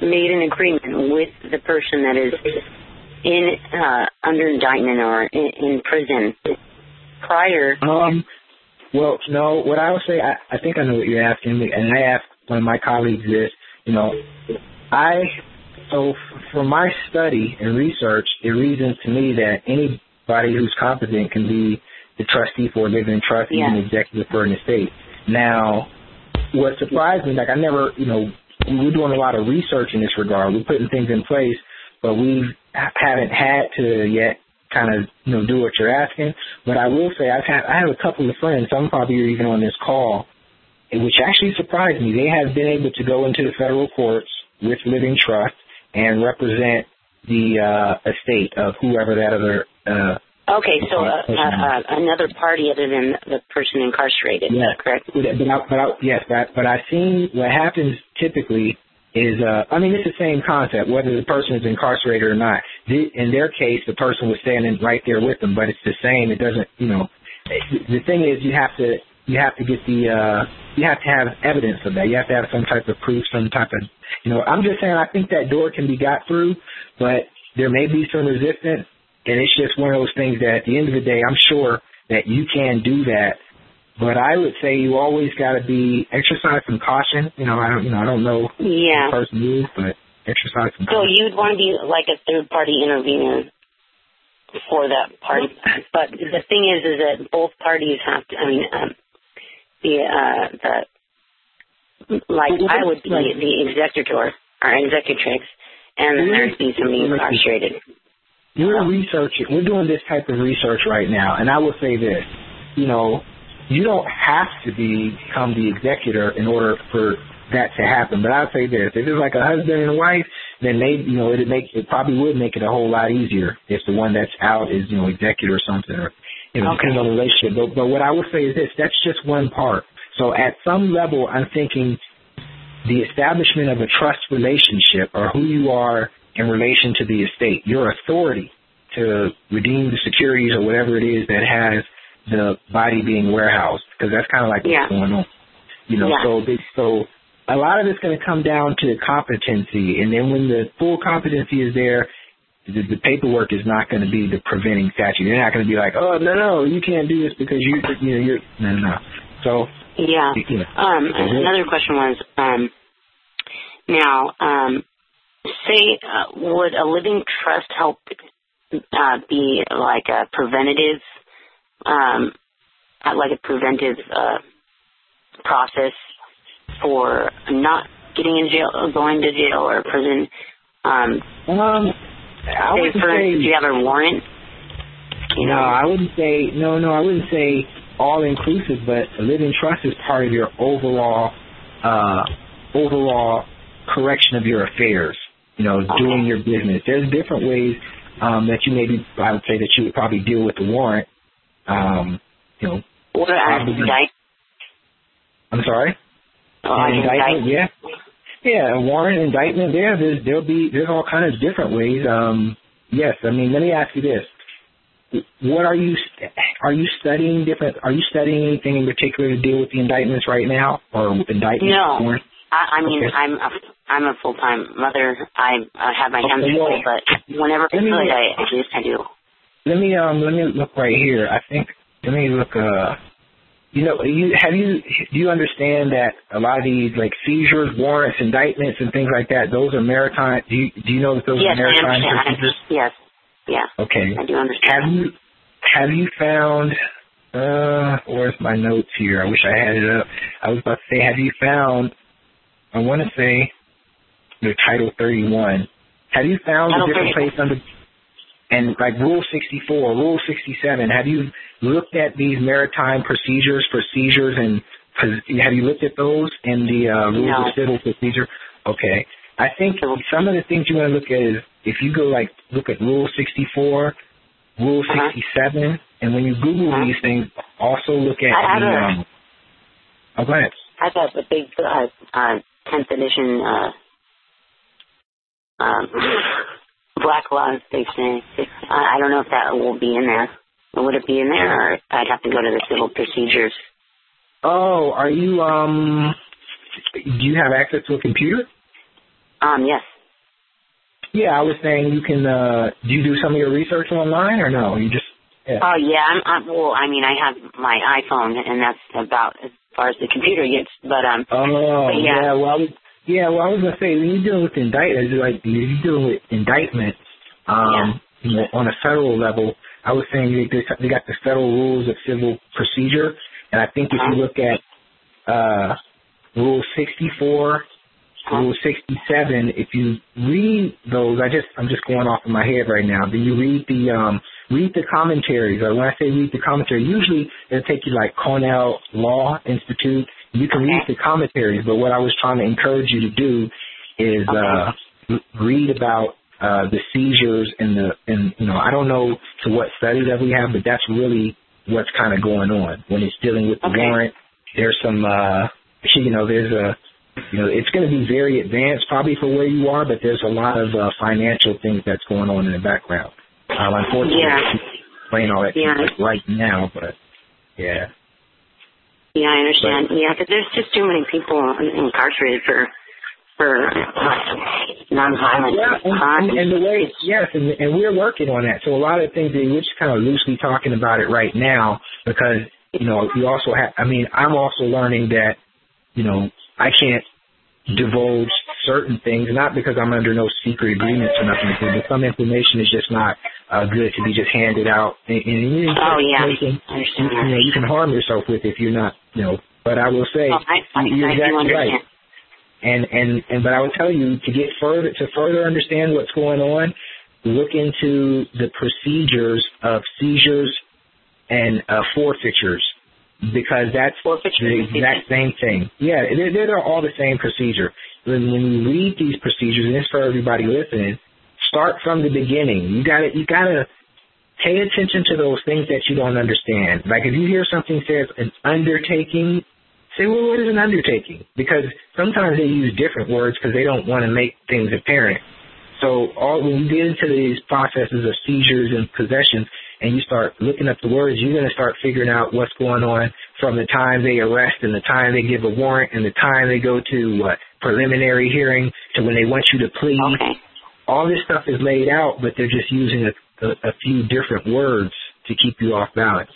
made an agreement with the person that is in under indictment or in prison prior? Well, no. What I would say, I think I know what you're asking me, and I asked one of my colleagues this. You know, So from my study and research, it reasons to me that anybody who's competent can be the trustee for a living trust, even executive for an estate. Now, what surprised me, like I never, you know, we're doing a lot of research in this regard. We're putting things in place, but we haven't had to yet kind of, you know, do what you're asking. But I will say I have a couple of friends, some probably are even on this call, which actually surprised me. They have been able to go into the federal courts with living trust and represent the estate of whoever that other... another party other than the person incarcerated, correct? But I've seen what happens typically is, it's the same concept, whether the person is incarcerated or not. In their case, the person was standing right there with them, but it's the same. It doesn't, you know... The thing is you have to have evidence of that. You have to have some type of proof, I'm just saying I think that door can be got through, but there may be some resistance, and it's just one of those things that at the end of the day, I'm sure that you can do that. But I would say you always got to exercise some caution. You know, I don't know the person is, but exercise some caution. So you'd want to be like a third-party intervener for that party. But the thing is that both parties have to, I would be the executor or executrix, and then there'd be somebody incarcerated. We're researching. We're doing this type of research right now, and I will say this: you know, you don't have to become the executor in order for that to happen. But I'll say this: if it's like a husband and a wife, then maybe it probably would make it a whole lot easier if the one that's out is executor or something. Depending on the relationship. But what I will say is this, that's just one part. So at some level, I'm thinking the establishment of a trust relationship or who you are in relation to the estate, your authority to redeem the securities or whatever it is that has the body being warehoused, because that's kind of like what's going on. So a lot of it's going to come down to competency. And then when the full competency is there, the paperwork is not going to be the preventing statute. They're not going to be like, oh, no, you can't do this because you're no. So, yeah. Another question was, would a living trust help be like a preventative, process for not getting in jail or going to jail or prison? Do you have a warrant? I wouldn't say all-inclusive, but a living trust is part of your overall correction of your affairs, doing your business. There's different ways that you you would probably deal with the warrant. Or an indictment. I'm sorry? Indictment, yeah. Yeah, a warrant, indictment, there's all kinds of different ways. Let me ask you this. What are you studying anything in particular to deal with the indictments right now or indictments? No. I'm a full-time mother. I have my hands full, but whenever I feel like I do. Let me look right here. Do you understand that a lot of these, like, seizures, warrants, indictments, and things like that, those are maritime? Do you know that those are maritime procedures? Yes. Yeah. Okay. I do understand. Have you found, where's my notes here? I wish I had it up. I was about to say, have you found, I want to say, the Title 31. Have you found a different place under, and like Rule 64, Rule 67, have you looked at these maritime procedures, and have you looked at those in the Rules of Civil Procedure? Okay. I think some of the things you want to look at is if you go like look at Rule 64, Rule 67, and when you Google these things, also look at go ahead. I got the big 10th edition Black Laws Dictionary. I don't know if that will be in there. Would it be in there, or I'd have to go to the civil procedures? Oh, are you do you have access to a computer? Yes. Yeah, I was saying you can. Do you do some of your research online, or no? You just. Yeah. Oh yeah, well, I mean, I have my iPhone, and that's about as far as the computer gets. But Well, I was gonna say, when you're dealing with indictments, like you're dealing with indictments you know, on a federal level, I was saying they got the federal rules of civil procedure, and I think if you look at Rule 64, Rule 67, if you read those, I'm just going off in my head right now. Then you read the commentaries. Or when I say read the commentary, usually it'll take you like Cornell Law Institute. You can read the commentaries, but what I was trying to encourage you to do is read about the seizures and you know, I don't know to what study that we have, but that's really what's kind of going on when it's dealing with the warrant. There's some it's going to be very advanced probably for where you are, but there's a lot of financial things that's going on in the background. Unfortunately, I can't explain all that right now, but yeah. Yeah, I understand. But, yeah, because there's just too many people incarcerated for nonviolent crimes. And the way, and we're working on that. So a lot of things, we're just kind of loosely talking about it right now because, you know, you also have, I mean, I'm also learning that, you know, I can't divulge certain things, not because I'm under no secret agreements or nothing, but some information is just not good to be just handed out. And you can harm yourself with it if you're not, you know. But I will say, you're exactly right. And but I will tell you to get further understand what's going on, look into the procedures of seizures and forfeitures. Because that's the exact same thing. Yeah, they're all the same procedure. When you read these procedures, and it's for everybody listening, start from the beginning. You gotta pay attention to those things that you don't understand. Like if you hear something says an undertaking, say, well, what is an undertaking? Because sometimes they use different words because they don't want to make things apparent. So when you get into these processes of seizures and possessions, and you start looking up the words, you're going to start figuring out what's going on from the time they arrest and the time they give a warrant and the time they go to preliminary hearing to when they want you to plead. Okay. All this stuff is laid out, but they're just using a few different words to keep you off balance.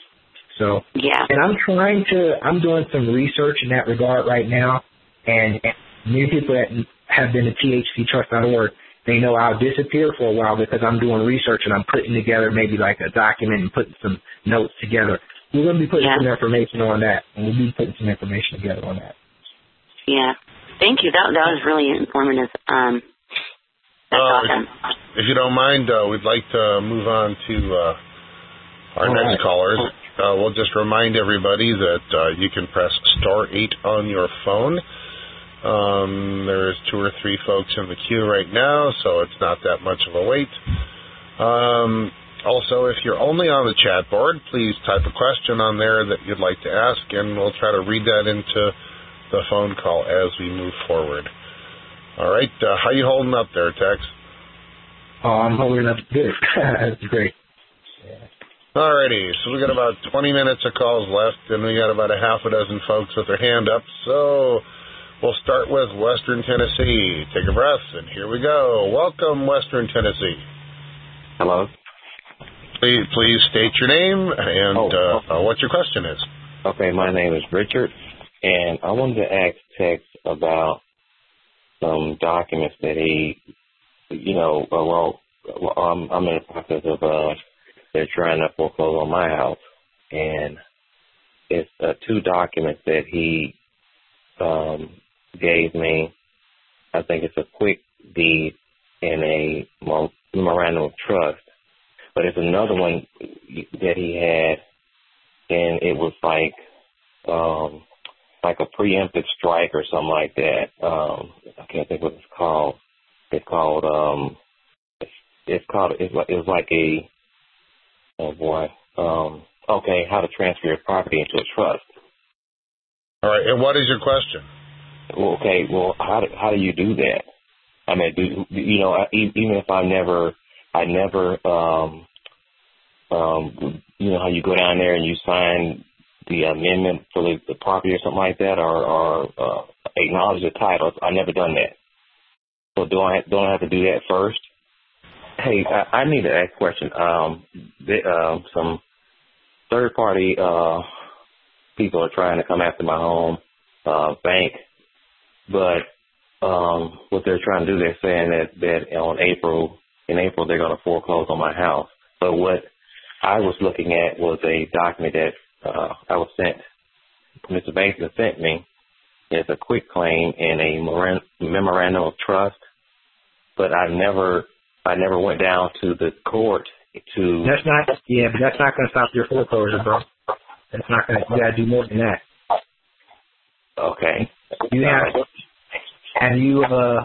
So, and I'm doing some research in that regard right now, and many people that have been to THCTrust.org, they know I'll disappear for a while because I'm doing research and I'm putting together maybe like a document and putting some notes together. We're going to be putting some information on that, and we'll be putting some information together on that. Yeah. Thank you. That was really informative. That's awesome. If you don't mind, we'd like to move on to our next caller. We'll just remind everybody that you can press star 8 on your phone. There's 2 or 3 folks in the queue right now, so it's not that much of a wait. Also, if you're only on the chat board, please type a question on there that you'd like to ask, and we'll try to read that into the phone call as we move forward. All right, how you holding up there, Tex? Oh, I'm holding up good. That's great. Yeah. All righty, so we got about 20 minutes of calls left, and we got about a half a dozen folks with their hand up, so... We'll start with Western Tennessee. Take a breath, and here we go. Welcome, Western Tennessee. Hello. Please state your name and what your question is. Okay, my name is Richard, and I wanted to ask Tex about some documents that he, you know, well, I'm in the process of they're trying to foreclose on my house, and it's two documents that he gave me. I think it's a quick deed and a memorandum of trust, but it's another one that he had, and it was like a preemptive strike or something like that. I can't think what it's called. It's called how to transfer your property into a trust. All right, and what is your question? Okay, well, how do you do that? I mean, even if how you go down there and you sign the amendment for the property or something like that, or acknowledge the title. I've never done that. So don't I have to do that first? Hey, I need to ask a question. Some third-party people are trying to come after my home bank, but what they're trying to do, they're saying that in April they're going to foreclose on my house. But what I was looking at was a document that I was sent. Mr. Mason sent me. It's a quick claim and a memorandum of trust, but I never went down to the court to. But that's not going to stop your foreclosure, bro. That's not going to. You got to do more than that. Okay. Are you in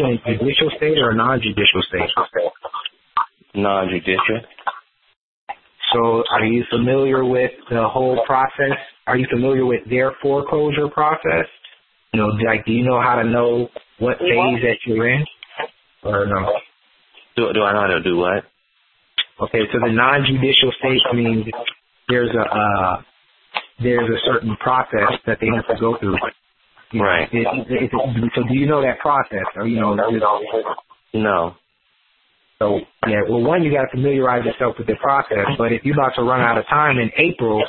a judicial state or a non-judicial state? Non-judicial. So are you familiar with the whole process? Are you familiar with their foreclosure process? You know, like, do you know how to know what phase that you're in? Or no? Do I know how to do what? Okay, so the non-judicial state means there's a certain process that they have to go through. You know, right. So do you know that process? Or, you know, no. So, yeah, well, one, you got to familiarize yourself with the process, but if you're about to run out of time in April,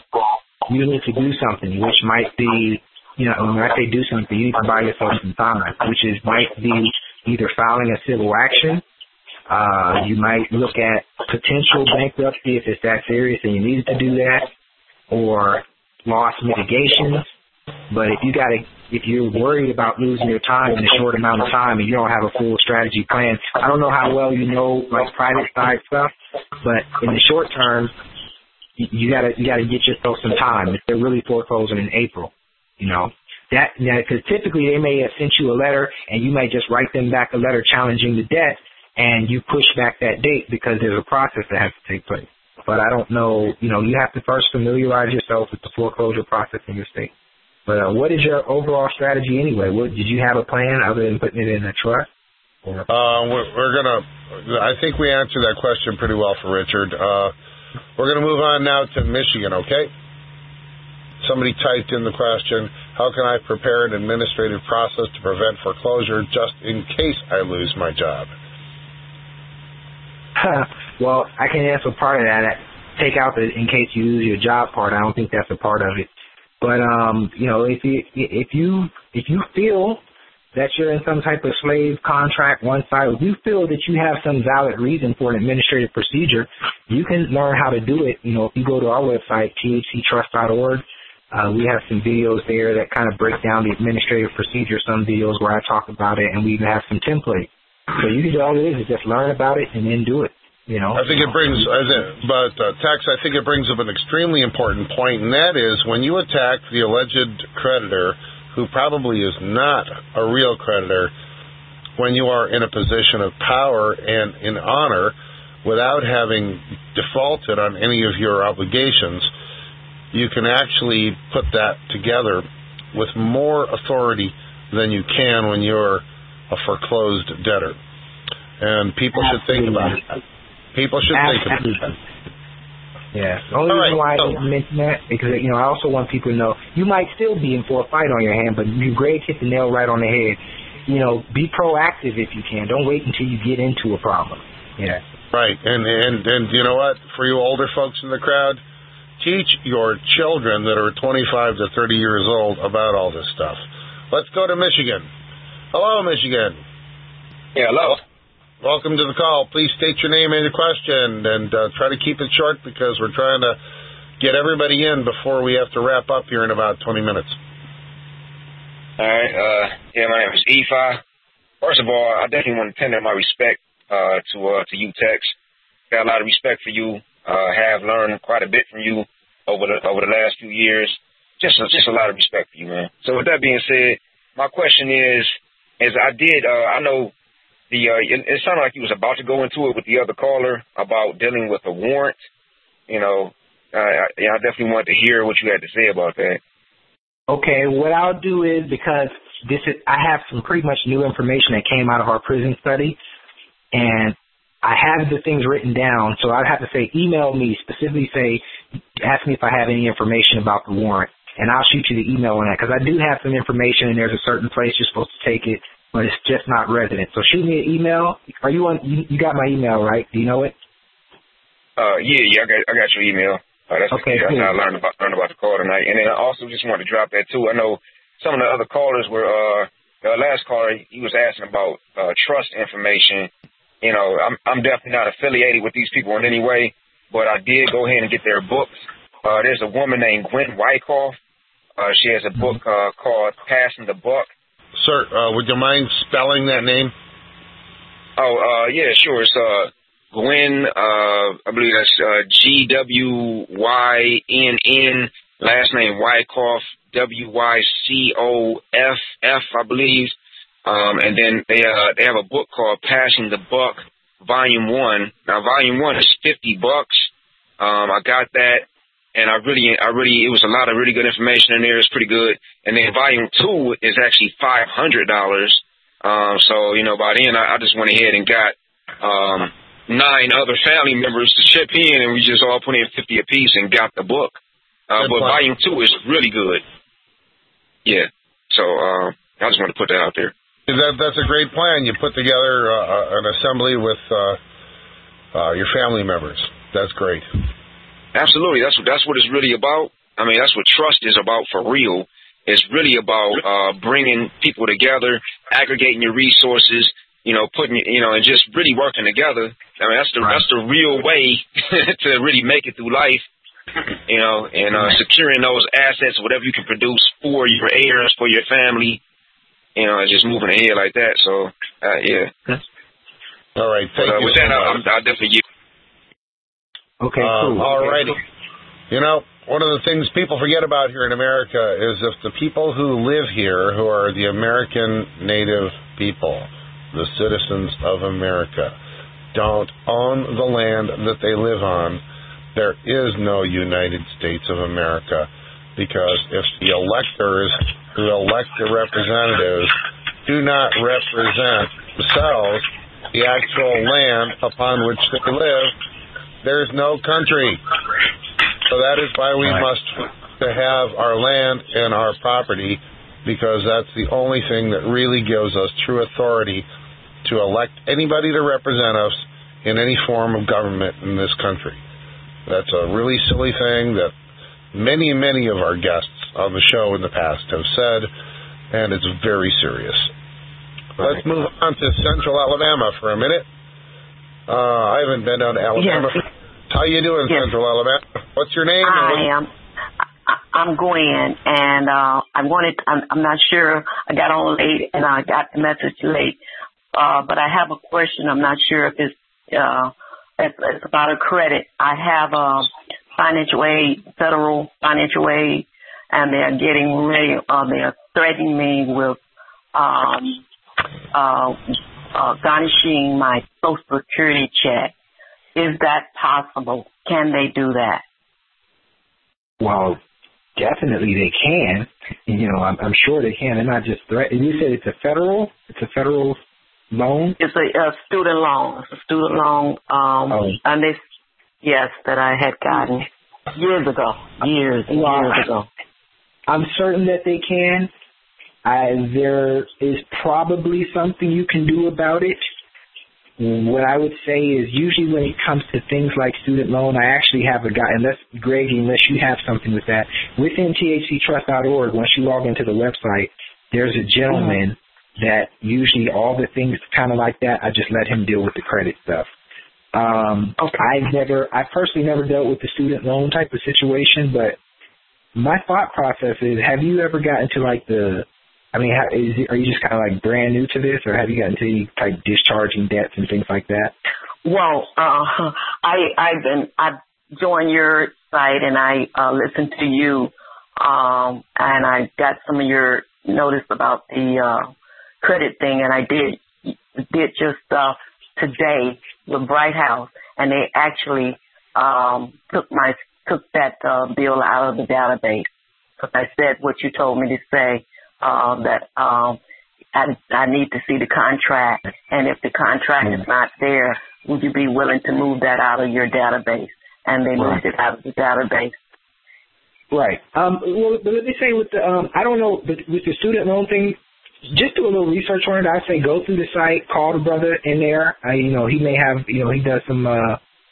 you need to do something, which might be, you know, when I say do something, you need to buy yourself some time, which is might be either filing a civil action. You might look at potential bankruptcy if it's that serious and you needed to do that, or loss mitigations. But if you're worried about losing your time in a short amount of time and you don't have a full strategy plan, I don't know how well you know like private side stuff, but in the short term, you gotta get yourself some time. If they're really foreclosing in April, you know that, because typically they may have sent you a letter and you might just write them back a letter challenging the debt, and you push back that date because there's a process that has to take place. But I don't know, you know, you have to first familiarize yourself with the foreclosure process in your state. But what is your overall strategy anyway? Did you have a plan other than putting it in a trust? I think we answered that question pretty well for Richard. We're going to move on now to Michigan, okay? Somebody typed in the question, how can I prepare an administrative process to prevent foreclosure just in case I lose my job? Well, I can answer part of that. Take out the in case you lose your job part. I don't think that's a part of it. But you know, if you feel that you're in some type of slave contract one side, if you feel that you have some valid reason for an administrative procedure, you can learn how to do it. You know, if you go to our website, THCTrust.org, we have some videos there that kind of break down the administrative procedure. Some videos where I talk about it, and we even have some templates. So you can, all it is just learn about it and then do it. You know, I think it brings, Tex, I think it brings up an extremely important point, and that is when you attack the alleged creditor, who probably is not a real creditor, when you are in a position of power and in honor, without having defaulted on any of your obligations, you can actually put that together with more authority than you can when you're a foreclosed debtor. And people should think about it. People should think about it. Yeah. The only reason why I didn't mention that, because, you know, I also want people to know you might still be in for a fight on your hand, but Greg hit the nail right on the head. You know, be proactive if you can. Don't wait until you get into a problem. Yeah. Right. And you know what? For you older folks in the crowd, teach your children that are 25 to 30 years old about all this stuff. Let's go to Michigan. Hello, Michigan. Yeah, hello. Welcome to the call. Please state your name and your question, and try to keep it short because we're trying to get everybody in before we have to wrap up here in about 20 minutes. All right. My name is Efi. First of all, I definitely want to tender my respect to you, Tex. Got a lot of respect for you. Have learned quite a bit from you over the last few years. Just a lot of respect for you, man. So with that being said, my question is I know it sounded like you was about to go into it with the other caller about dealing with a warrant. You know, I definitely wanted to hear what you had to say about that. Okay, what I'll do is because I have some pretty much new information that came out of our prison study, and I have the things written down, so I'd have to say email me, specifically say, ask me if I have any information about the warrant, and I'll shoot you the email on that because I do have some information, and there's a certain place you're supposed to take it, but it's just not resident. So shoot me an email. Are you on? You got my email, right? Do you know it? Yeah, I got your email. That's okay. Cool. I learned about the call tonight, and then I also just want to drop that too. I know some of the other callers were the last caller. He was asking about trust information. You know, I'm definitely not affiliated with these people in any way, but I did go ahead and get their books. There's a woman named Gwen Wyckoff. She has a book called Passing the Buck. Sir, would you mind spelling that name? Oh, yeah, sure. It's Gwen, I believe that's Gwynn, last name Wyckoff, Wycoff, I believe. And then they have a book called Passing the Buck, Volume 1. Now, Volume 1 is $50. I got that, and I really, it was a lot of really good information in there. It's pretty good. And then Volume 2 is actually $500. So, you know, by then, I just went ahead and got 9 other family members to chip in, and we just all put in $50 apiece and got the book. But Volume 2 is really good. Yeah. So I just want to put that out there. That's a great plan. You put together an assembly with your family members. That's great. Absolutely. That's what it's really about. I mean, that's what trust is about for real. It's really about bringing people together, aggregating your resources, you know, putting, you know, and just really working together. I mean, that's the real way to really make it through life. You know, and securing those assets, whatever you can produce for your heirs, for your family. You know, just moving ahead like that. So, yeah. All right. I'll definitely give you. Okay, cool. All righty. You know, one of the things people forget about here in America is if the people who live here, who are the American native people, the citizens of America, don't own the land that they live on, there is no United States of America, because if the electors who elect the representatives do not represent themselves, the actual land upon which they live, there's no country. So that is why we must to have our land and our property, because that's the only thing that really gives us true authority to elect anybody to represent us in any form of government in this country. That's a really silly thing that many, many of our guests on the show in the past have said, and it's very serious. Let's move on to Central Alabama for a minute. I haven't been down to Alabama. Yes. How you doing, yes. Central Alabama? What's your name? I'm Gwen, and I'm not sure. I got on late, and I got the message late. But I have a question. I'm not sure if it's it's about a credit. I have a financial aid, federal financial aid, and they're getting ready. They're threatening me with garnishing my Social Security check. Is that possible? Can they do that? Well, definitely they can. You know, I'm sure they can. They're not just threatening. You said it's a federal loan? It's a student loan. It's a student loan. And this, yes, that I had gotten years ago. I'm certain that they can. There is probably something you can do about it. What I would say is usually when it comes to things like student loan, I actually have a guy, unless you have something with that, within THCTrust.org, once you log into the website, there's a gentleman that usually all the things kind of like that, I just let him deal with the credit stuff. I personally never dealt with the student loan type of situation, but my thought process is, have you ever gotten to like are you just kind of like brand new to this, or have you gotten to any type discharging debts and things like that? Well, I joined your site and I listened to you, and I got some of your notice about the credit thing, and I did your stuff today with Bright House, and they actually took that bill out of the database because I said what you told me to say, that I need to see the contract, and if the contract is not there, would you be willing to move that out of your database? And they moved it out of the database. Right. But let me say with the I don't know, but with the student loan thing, just do a little research on it. I'd say go through the site, call the brother in there. He does some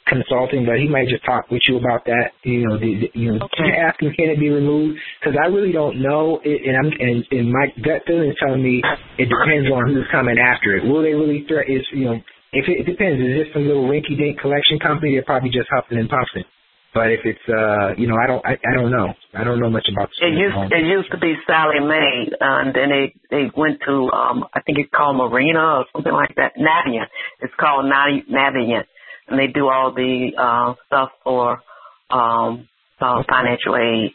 consulting, but he might just talk with you about that. Ask him, can it be removed? Because I really don't know, and my gut feeling is telling me it depends on who's coming after it. Will they really threaten? If it depends. Is this some little rinky-dink collection company? They're probably just huffing and puffing. But if it's, I don't know. I don't know much about the student loan. It used to be Sally Mae, and then they went to, I think it's called Marina or something like that, Navient. It's called Navient, and they do all the stuff for financial aid.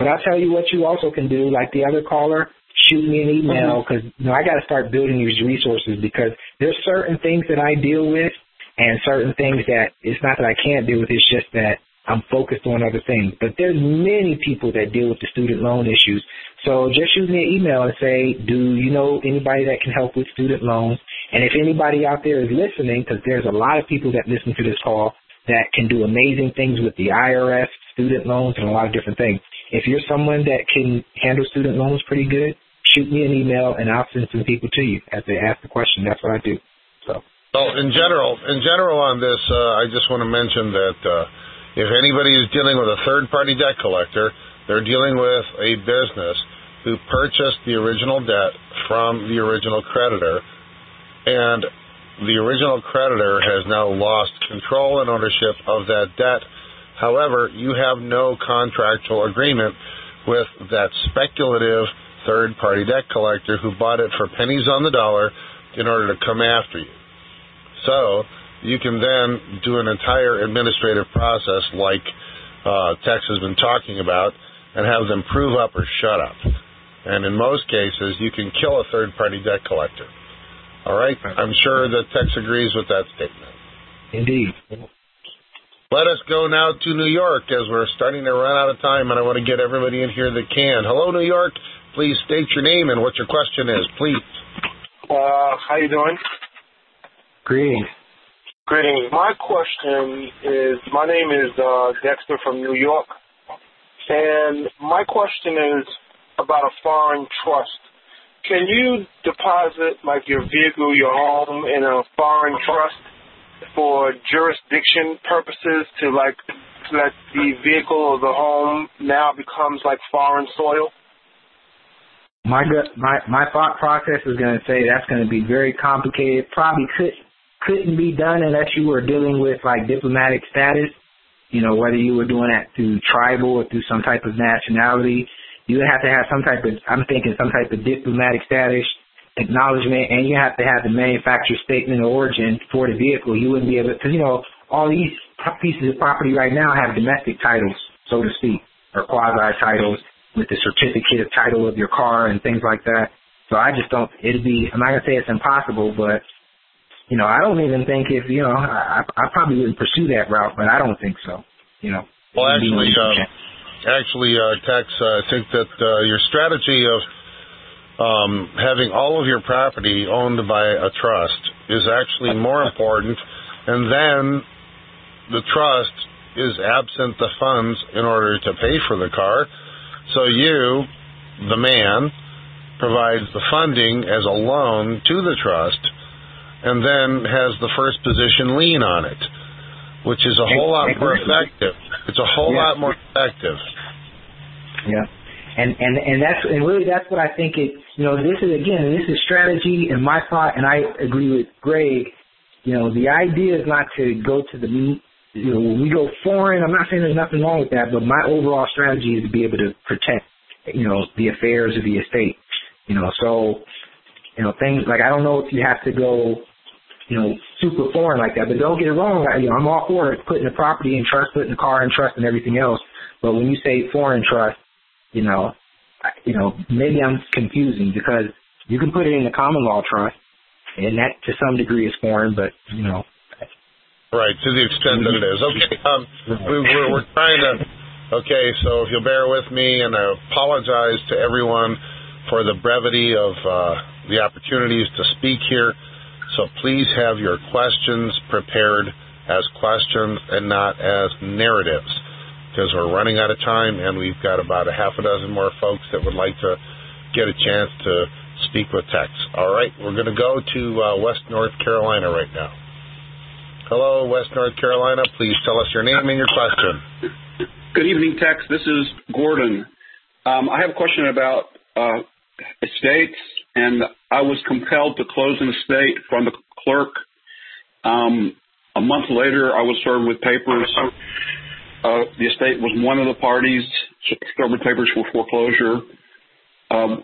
But I'll tell you what you also can do, like the other caller, shoot me an email, because I got to start building these resources, because there's certain things that I deal with, and certain things that it's not that I can't deal with, it's just that I'm focused on other things. But there's many people that deal with the student loan issues. So just shoot me an email and say, do you know anybody that can help with student loans? And if anybody out there is listening, because there's a lot of people that listen to this call that can do amazing things with the IRS, student loans, and a lot of different things. If you're someone that can handle student loans pretty good, shoot me an email, and I'll send some people to you as they ask the question. That's what I do. So in general on this, I just want to mention that if anybody is dealing with a third-party debt collector, they're dealing with a business who purchased the original debt from the original creditor, and the original creditor has now lost control and ownership of that debt. However, you have no contractual agreement with that speculative third-party debt collector who bought it for pennies on the dollar in order to come after you. So you can then do an entire administrative process like Tex has been talking about and have them prove up or shut up. And in most cases, you can kill a third-party debt collector. All right? I'm sure that Tex agrees with that statement. Indeed. Let us go now to New York as we're starting to run out of time, and I want to get everybody in here that can. Hello, New York. Please state your name and what your question is, please. How you doing? Greetings. My question is, my name is Dexter from New York, and my question is about a foreign trust. Can you deposit, like, your vehicle, your home, in a foreign trust for jurisdiction purposes to, like, let the vehicle or the home now becomes, like, foreign soil? My thought process is going to say that's going to be very complicated, probably couldn't be done unless you were dealing with, like, diplomatic status, whether you were doing that through tribal or through some type of nationality. You have to have some type of diplomatic status acknowledgement, and you have to have the manufacturer's statement of origin for the vehicle. You wouldn't be able to, because, all these pieces of property right now have domestic titles, so to speak, or quasi-titles with the certificate of title of your car and things like that. So I just don't, I'm not going to say it's impossible, but I don't even think if, I probably wouldn't pursue that route, but I don't think so, Well, actually, Tex, I think that your strategy of having all of your property owned by a trust is actually more important, and then the trust is absent the funds in order to pay for the car, so you, the man, provides the funding as a loan to the trust, and then has the first position lien on it, which is a whole lot more effective. It's a whole lot more effective. Yeah. And that's what I think it, you know, this is, again, this is strategy and my thought, and I agree with Greg, you know, the idea is not to go to the, you know, when we go foreign, I'm not saying there's nothing wrong with that, but my overall strategy is to be able to protect, you know, the affairs of the estate, you know, so, you know, things like, I don't know if you have to go, you know, super foreign like that, but don't get it wrong, you know, I'm all for it, putting the property in trust, putting the car in trust and everything else, but when you say foreign trust, you know, maybe I'm confusing because you can put it in the common law trust, and that to some degree is foreign, but, you know. Right, to the extent that it is. Okay, we're trying to, okay, so if you'll bear with me, and I apologize to everyone for the brevity of the opportunities to speak here, so please have your questions prepared as questions and not as narratives, because we're running out of time, and we've got about a half a dozen more folks that would like to get a chance to speak with Tex. All right, we're going to go to West North Carolina right now. Hello, West North Carolina. Please tell us your name and your question. Good evening, Tex. This is Gordon. I have a question about estates, and I was compelled to close an estate from the clerk. A month later, I was served with papers. The estate was one of the parties, served papers for foreclosure.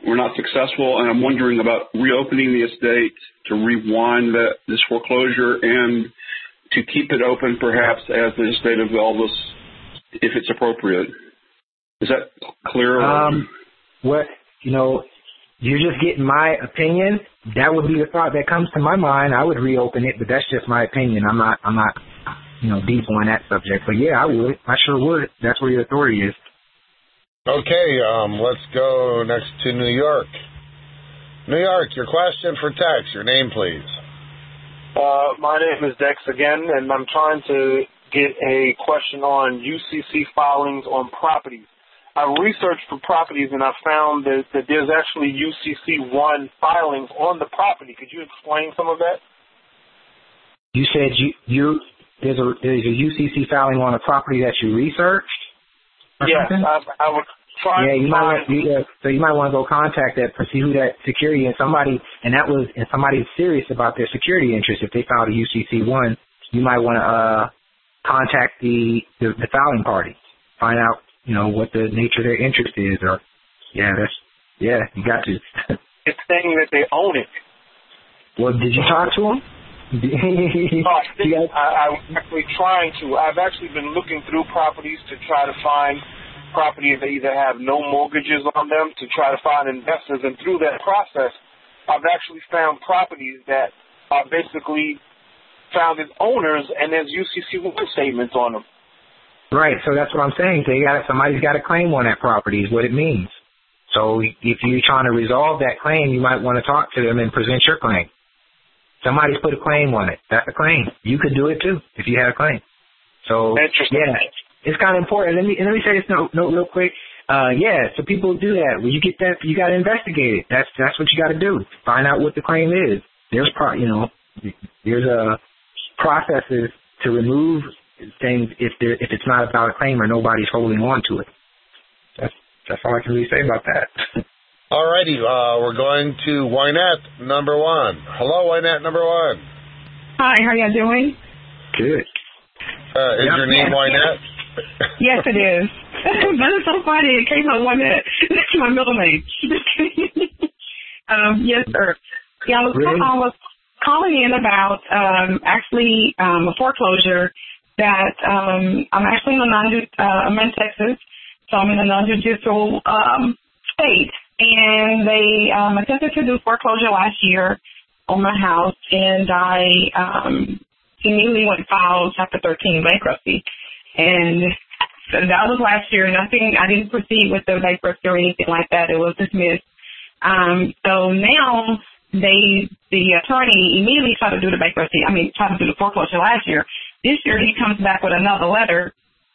We're not successful, and I'm wondering about reopening the estate to rewind this foreclosure and to keep it open perhaps as the estate of Elvis if it's appropriate. Is that clear? What, you know, you're just getting my opinion. That would be the thought that comes to my mind. I would reopen it, but that's just my opinion. I'm not. You know, deep on that subject. But, yeah, I would. I sure would. That's where your authority is. Okay, let's go next to New York. New York, your question for Tex. Your name, please. My name is Dex again, and I'm trying to get a question on UCC filings on properties. I researched for properties, and I found that there's actually UCC 1 filings on the property. Could you explain some of that? You said you There's a UCC filing on a property that you researched? Yes, something? I would try to so you might want to go contact that, see who that security and somebody's serious about their security interest. If they filed a UCC 1, you might want to contact the filing party, find out, you know, what the nature of their interest is. Or, you got to. It's saying that they own it. Well, did you talk to them? I'm actually trying to. I've actually been looking through properties to try to find properties that either have no mortgages on them, to try to find investors. And through that process, I've actually found properties that are basically found as owners, and there's UCC 1 statements on them. Right. So that's what I'm saying. Somebody's got a claim on that property is what it means. So if you're trying to resolve that claim, you might want to talk to them and present your claim. Somebody's put a claim on it. That's a claim. You could do it, too, if you had a claim. So, yeah, it's kind of important. Let me say this note real quick. So people do that. When you get that, you got to investigate it. That's what you got to do. Find out what the claim is. There's processes to remove things if it's not about a claim or nobody's holding on to it. That's all I can really say about that. All righty, we're going to Wynette number 1. Hello, Wynette number 1. Hi, how are you doing? Good. Is your name Wynette? Yes, it is. That is so funny. It came out Wynette. That's my middle name. Yes, sir. Yeah, I was calling in about a foreclosure that I'm actually in I'm in Texas, so I'm in a non-judicial state. And they attempted to do foreclosure last year on my house, and I immediately went and filed Chapter 13 bankruptcy. And that was last year. Nothing. I didn't proceed with the bankruptcy or anything like that. It was dismissed. So now the attorney immediately tried to do the foreclosure last year. This year he comes back with another letter,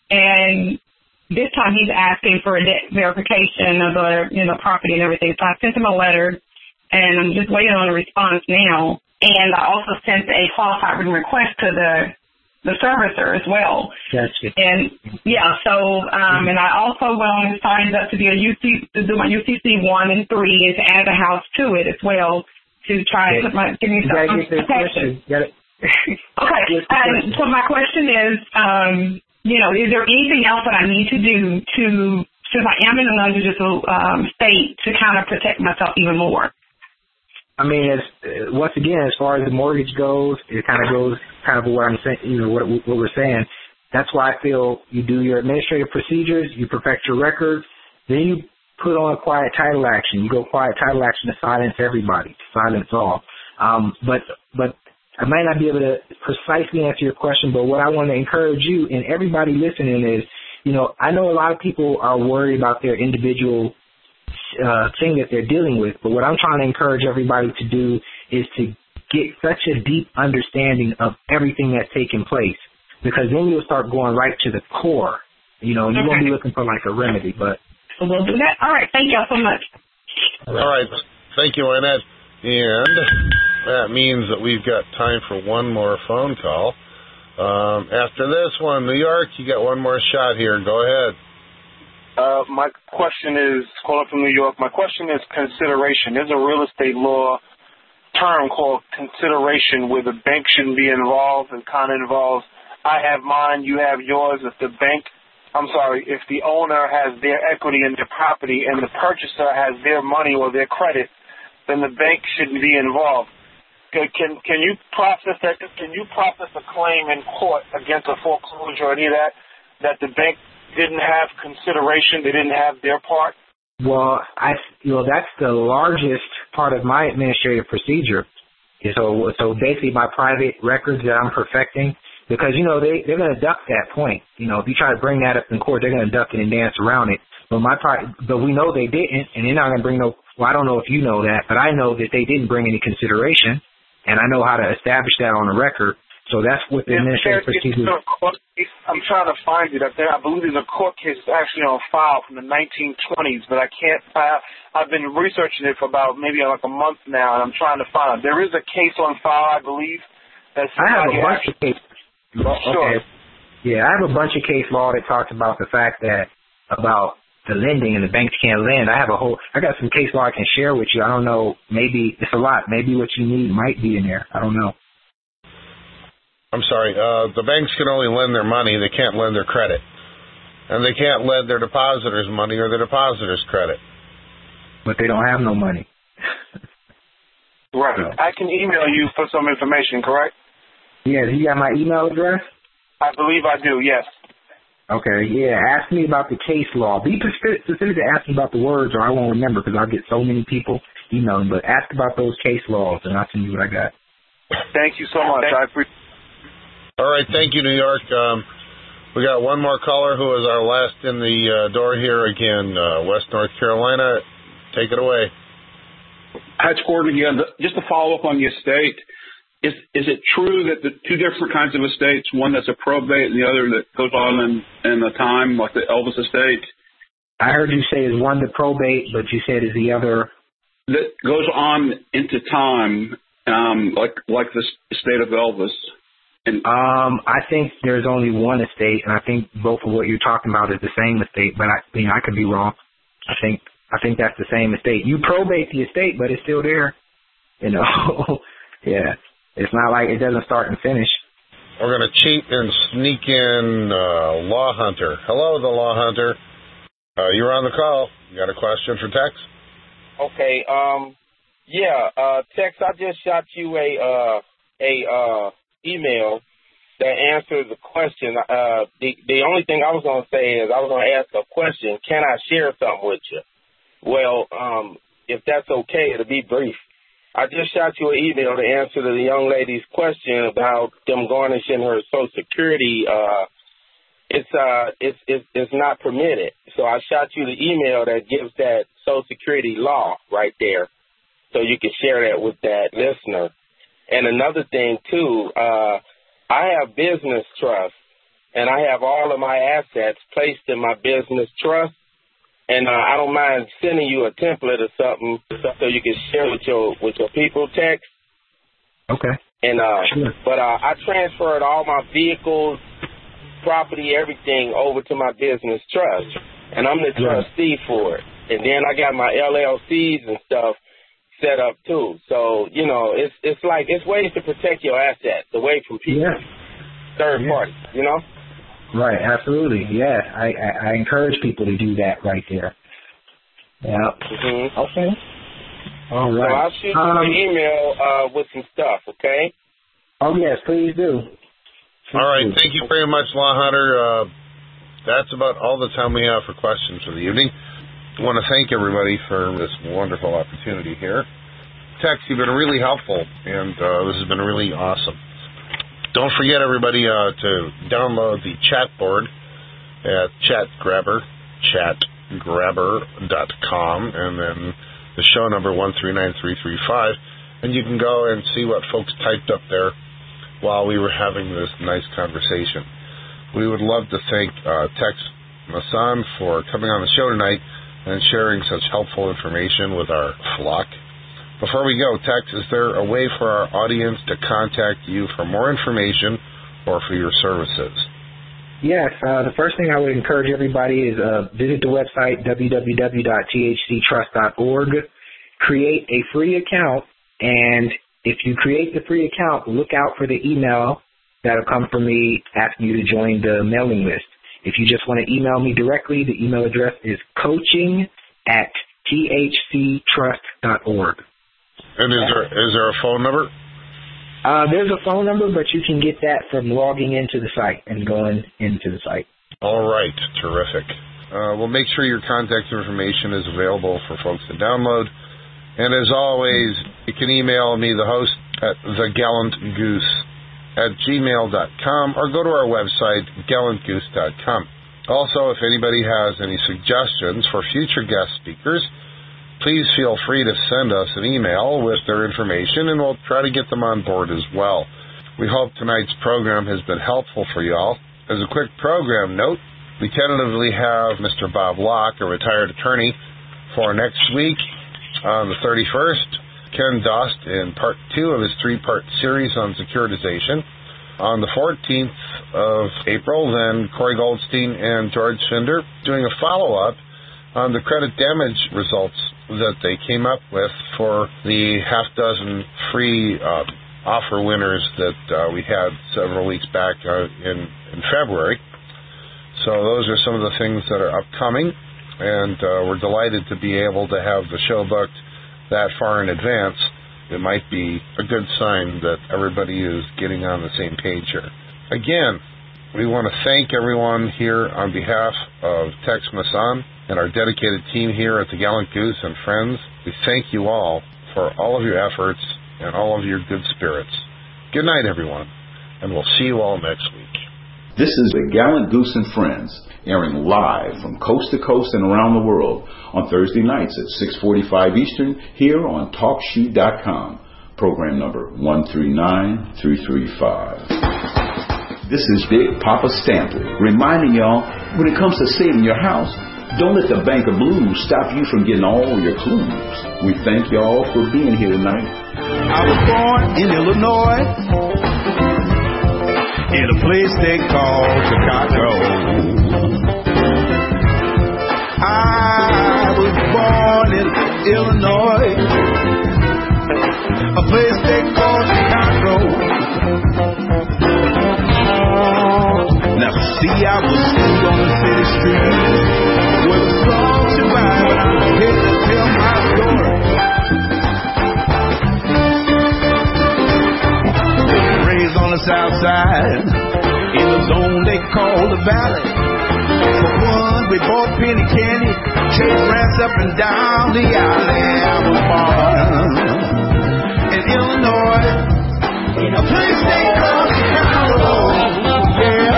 and this time he's asking for a debt verification of the property and everything. So I sent him a letter, and I'm just waiting on a response now. And I also sent a qualified written request to the the servicer as well. Gotcha. And yeah, so and I also went on and signed up to be to do my UCC 1 and 3 and to add a house to it as well to try and give me some protection. Got it. Okay. So my question is, is there anything else that I need to do to, since I am in an unjudicial state, to kind of protect myself even more? I mean, it's, once again, as far as the mortgage goes, it kind of goes what I'm saying, what we're saying. That's why I feel you do your administrative procedures, you perfect your records, then you put on a quiet title action. You go quiet title action to silence everybody, to silence all. But I might not be able to precisely answer your question, but what I want to encourage you and everybody listening is, I know a lot of people are worried about their individual thing that they're dealing with, but what I'm trying to encourage everybody to do is to get such a deep understanding of everything that's taking place, because then you'll start going right to the core. You won't be looking for like a remedy, but we'll do that. All right, thank y'all so much. All right. Thank you, Annette. And that means that we've got time for one more phone call. After this one, New York, you got one more shot here. Go ahead. My question is, calling from New York, my question is consideration. There's a real estate law term called consideration where the bank shouldn't be involved and kind of involves I have mine, you have yours. If the owner has their equity in their property and the purchaser has their money or their credit, then the bank shouldn't be involved. Can you process that? Can you process a claim in court against a foreclosure or any of that the bank didn't have consideration, they didn't have their part? Well, that's the largest part of my administrative procedure. So basically my private records that I'm perfecting, because, they're going to duck that point. If you try to bring that up in court, they're going to duck it and dance around it. But we know they didn't, and they're not going to bring I don't know if you know that, but I know that they didn't bring any consideration, and I know how to establish that on the record. So that's what the administrative procedure is. I'm trying to find it up there. I believe there's a court case actually on file from the 1920s, but I can't find. I've been researching it for about maybe like a month now, and I'm trying to find it. There is a case on file, I believe. I have a bunch of case law. Sure. Okay. Yeah, I have a bunch of case law that talks about the fact that about the lending and the banks can't lend. I got some case law I can share with you. I don't know. Maybe it's a lot. Maybe what you need might be in there. I don't know. I'm sorry, the banks can only lend their money. They can't lend their credit. And they can't lend their depositors' money or their depositors' credit. But they don't have no money. Right. So. I can email you for some information, correct? Yeah, you got my email address? I believe I do, yes. Okay, yeah, ask me about the case law. Be specific to ask me about the words or I won't remember because I'll get so many people emailing. But ask about those case laws and I'll send you what I got. Thank you so much. I appreciate it. All right, thank you, New York. We got one more caller who is our last in the door here again, West North Carolina. Take it away. Hi, it's Gordon again. Just to follow up on the estate, is it true that the two different kinds of estates, one that's a probate and the other that goes on in the time, like the Elvis estate? I heard you say is one the probate, but you said is the other? That goes on into time, like the estate of Elvis. I think there's only one estate, and I think both of what you're talking about is the same estate. But I could be wrong. I think that's the same estate. You probate the estate, but it's still there. Yeah. It's not like it doesn't start and finish. We're gonna cheat and sneak in Law Hunter. Hello, the Law Hunter. You're on the call. You got a question for Tex? Okay. Tex, I just shot you a email that answers the question. The only thing I was going to say is I was going to ask a question. Can I share something with you? Well, if that's okay, it'll be brief. I just shot you an email to answer to the young lady's question about them garnishing her Social Security. It's not permitted. So I shot you the email that gives that Social Security law right there, so you can share that with that listener. And another thing, too, I have business trust, and I have all of my assets placed in my business trust, and I don't mind sending you a template or something so you can share with your people, Tex. Okay. And I transferred all my vehicles, property, everything over to my business trust, and I'm the trustee for it. And then I got my LLCs and stuff set up too. So you know, it's like it's ways to protect your assets away from people, third parties. You know. Right, absolutely. Yeah, I encourage people to do that right there. Yeah. Mm-hmm. Okay. All right. So I'll shoot you an email with some stuff, okay? Oh, yes, please do. All right. Thank you very much, Law Hunter. That's about all the time we have for questions for the evening. I want to thank everybody for this wonderful opportunity here. Tex, you've been really helpful, and this has been really awesome. Don't forget, everybody, to download the chat board at chatgrabber.com, and then the show number 139335, and you can go and see what folks typed up there while we were having this nice conversation. We would love to thank Tex Mason for coming on the show tonight and sharing such helpful information with our flock. Before we go, Tex, is there a way for our audience to contact you for more information or for your services? Yes. The first thing I would encourage everybody is visit the website, www.thctrust.org. Create a free account, and if you create the free account, look out for the email that will come from me asking you to join the mailing list. If you just want to email me directly, the email address is coaching@thctrust.org. And is there a phone number? There's a phone number, but you can get that from logging into the site and going into the site. All right. Terrific. We'll make sure your contact information is available for folks to download. And as always, you can email me, the host, at thegallantgoose@gmail.com or go to our website, gallantgoose.com. Also, if anybody has any suggestions for future guest speakers, please feel free to send us an email with their information, and we'll try to get them on board as well. We hope tonight's program has been helpful for y'all. As a quick program note, we tentatively have Mr. Bob Locke, a retired attorney, for next week on the 31st. Ken Dost in part 2 of his 3-part series on securitization. On the 14th of April, then Corey Goldstein and George Finder doing a follow-up on the credit damage results that they came up with for the half-dozen free offer winners that we had several weeks back in February. So those are some of the things that are upcoming, and we're delighted to be able to have the show booked that far in advance. It might be a good sign that everybody is getting on the same page here. Again, we want to thank everyone here on behalf of Tex Mason and our dedicated team here at the Gallant Goose and Friends. We thank you all for all of your efforts and all of your good spirits. Good night, everyone, and we'll see you all next week. This is the Gallant Goose and Friends, airing live from coast to coast and around the world on Thursday nights at 6:45 Eastern here on TalkShoe.com, program number 139335. This is Big Papa Stampley, reminding y'all, when it comes to saving your house, don't let the Bank of Blues stop you from getting all your clues. We thank y'all for being here tonight. I was born in Illinois, in a place they call Chicago. I was born in Illinois, a place they call Chicago. Now see, I was schooled on the city streets with a song to ride, but I'm here to tell my story. On the south side, in the zone they call the valley. For one, we bought penny candy, chased rats up and down the alley. I was born in Illinois, in a place they call Chicago. Yeah.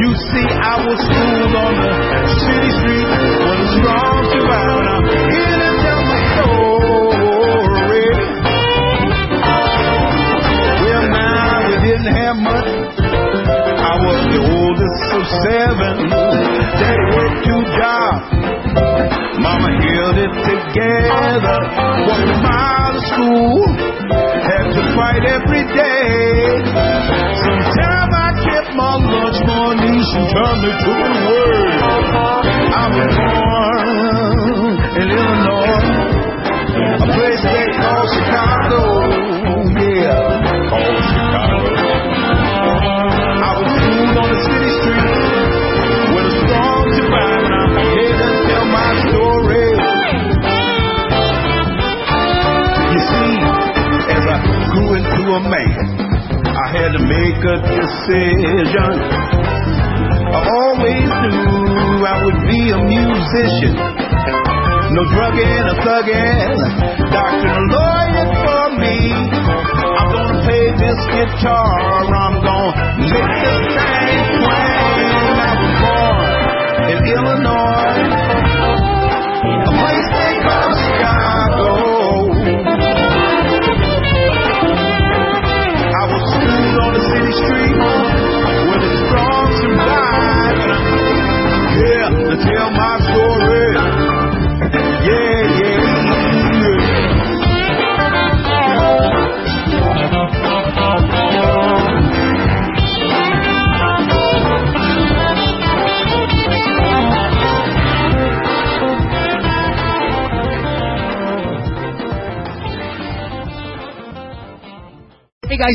You see, I was schooled on the city street, when the strong survived. I'm here to tell my story. Didn't have much. I was the oldest of 7. Daddy worked 2 jobs. Mama held it together. Walked a mile to school. had to fight every day. Sometimes I kept my lunch, my knees, and turned me to the word. I was born in Illinois, a place they call Chicago. Yeah, called Chicago. I was born on the city street with a strong divide. I had to tell my story. You see, as I grew into a man, I had to make a decision. I always knew I would be a musician. No drugging or thugging, doctor or lawyer for me. I'm gonna play this guitar, I'm gonna make this thing swing. I was born in Illinois, a place they call Chicago. Street with a strong survive. Yeah, to tell my story. Yeah, yeah. Hey guys,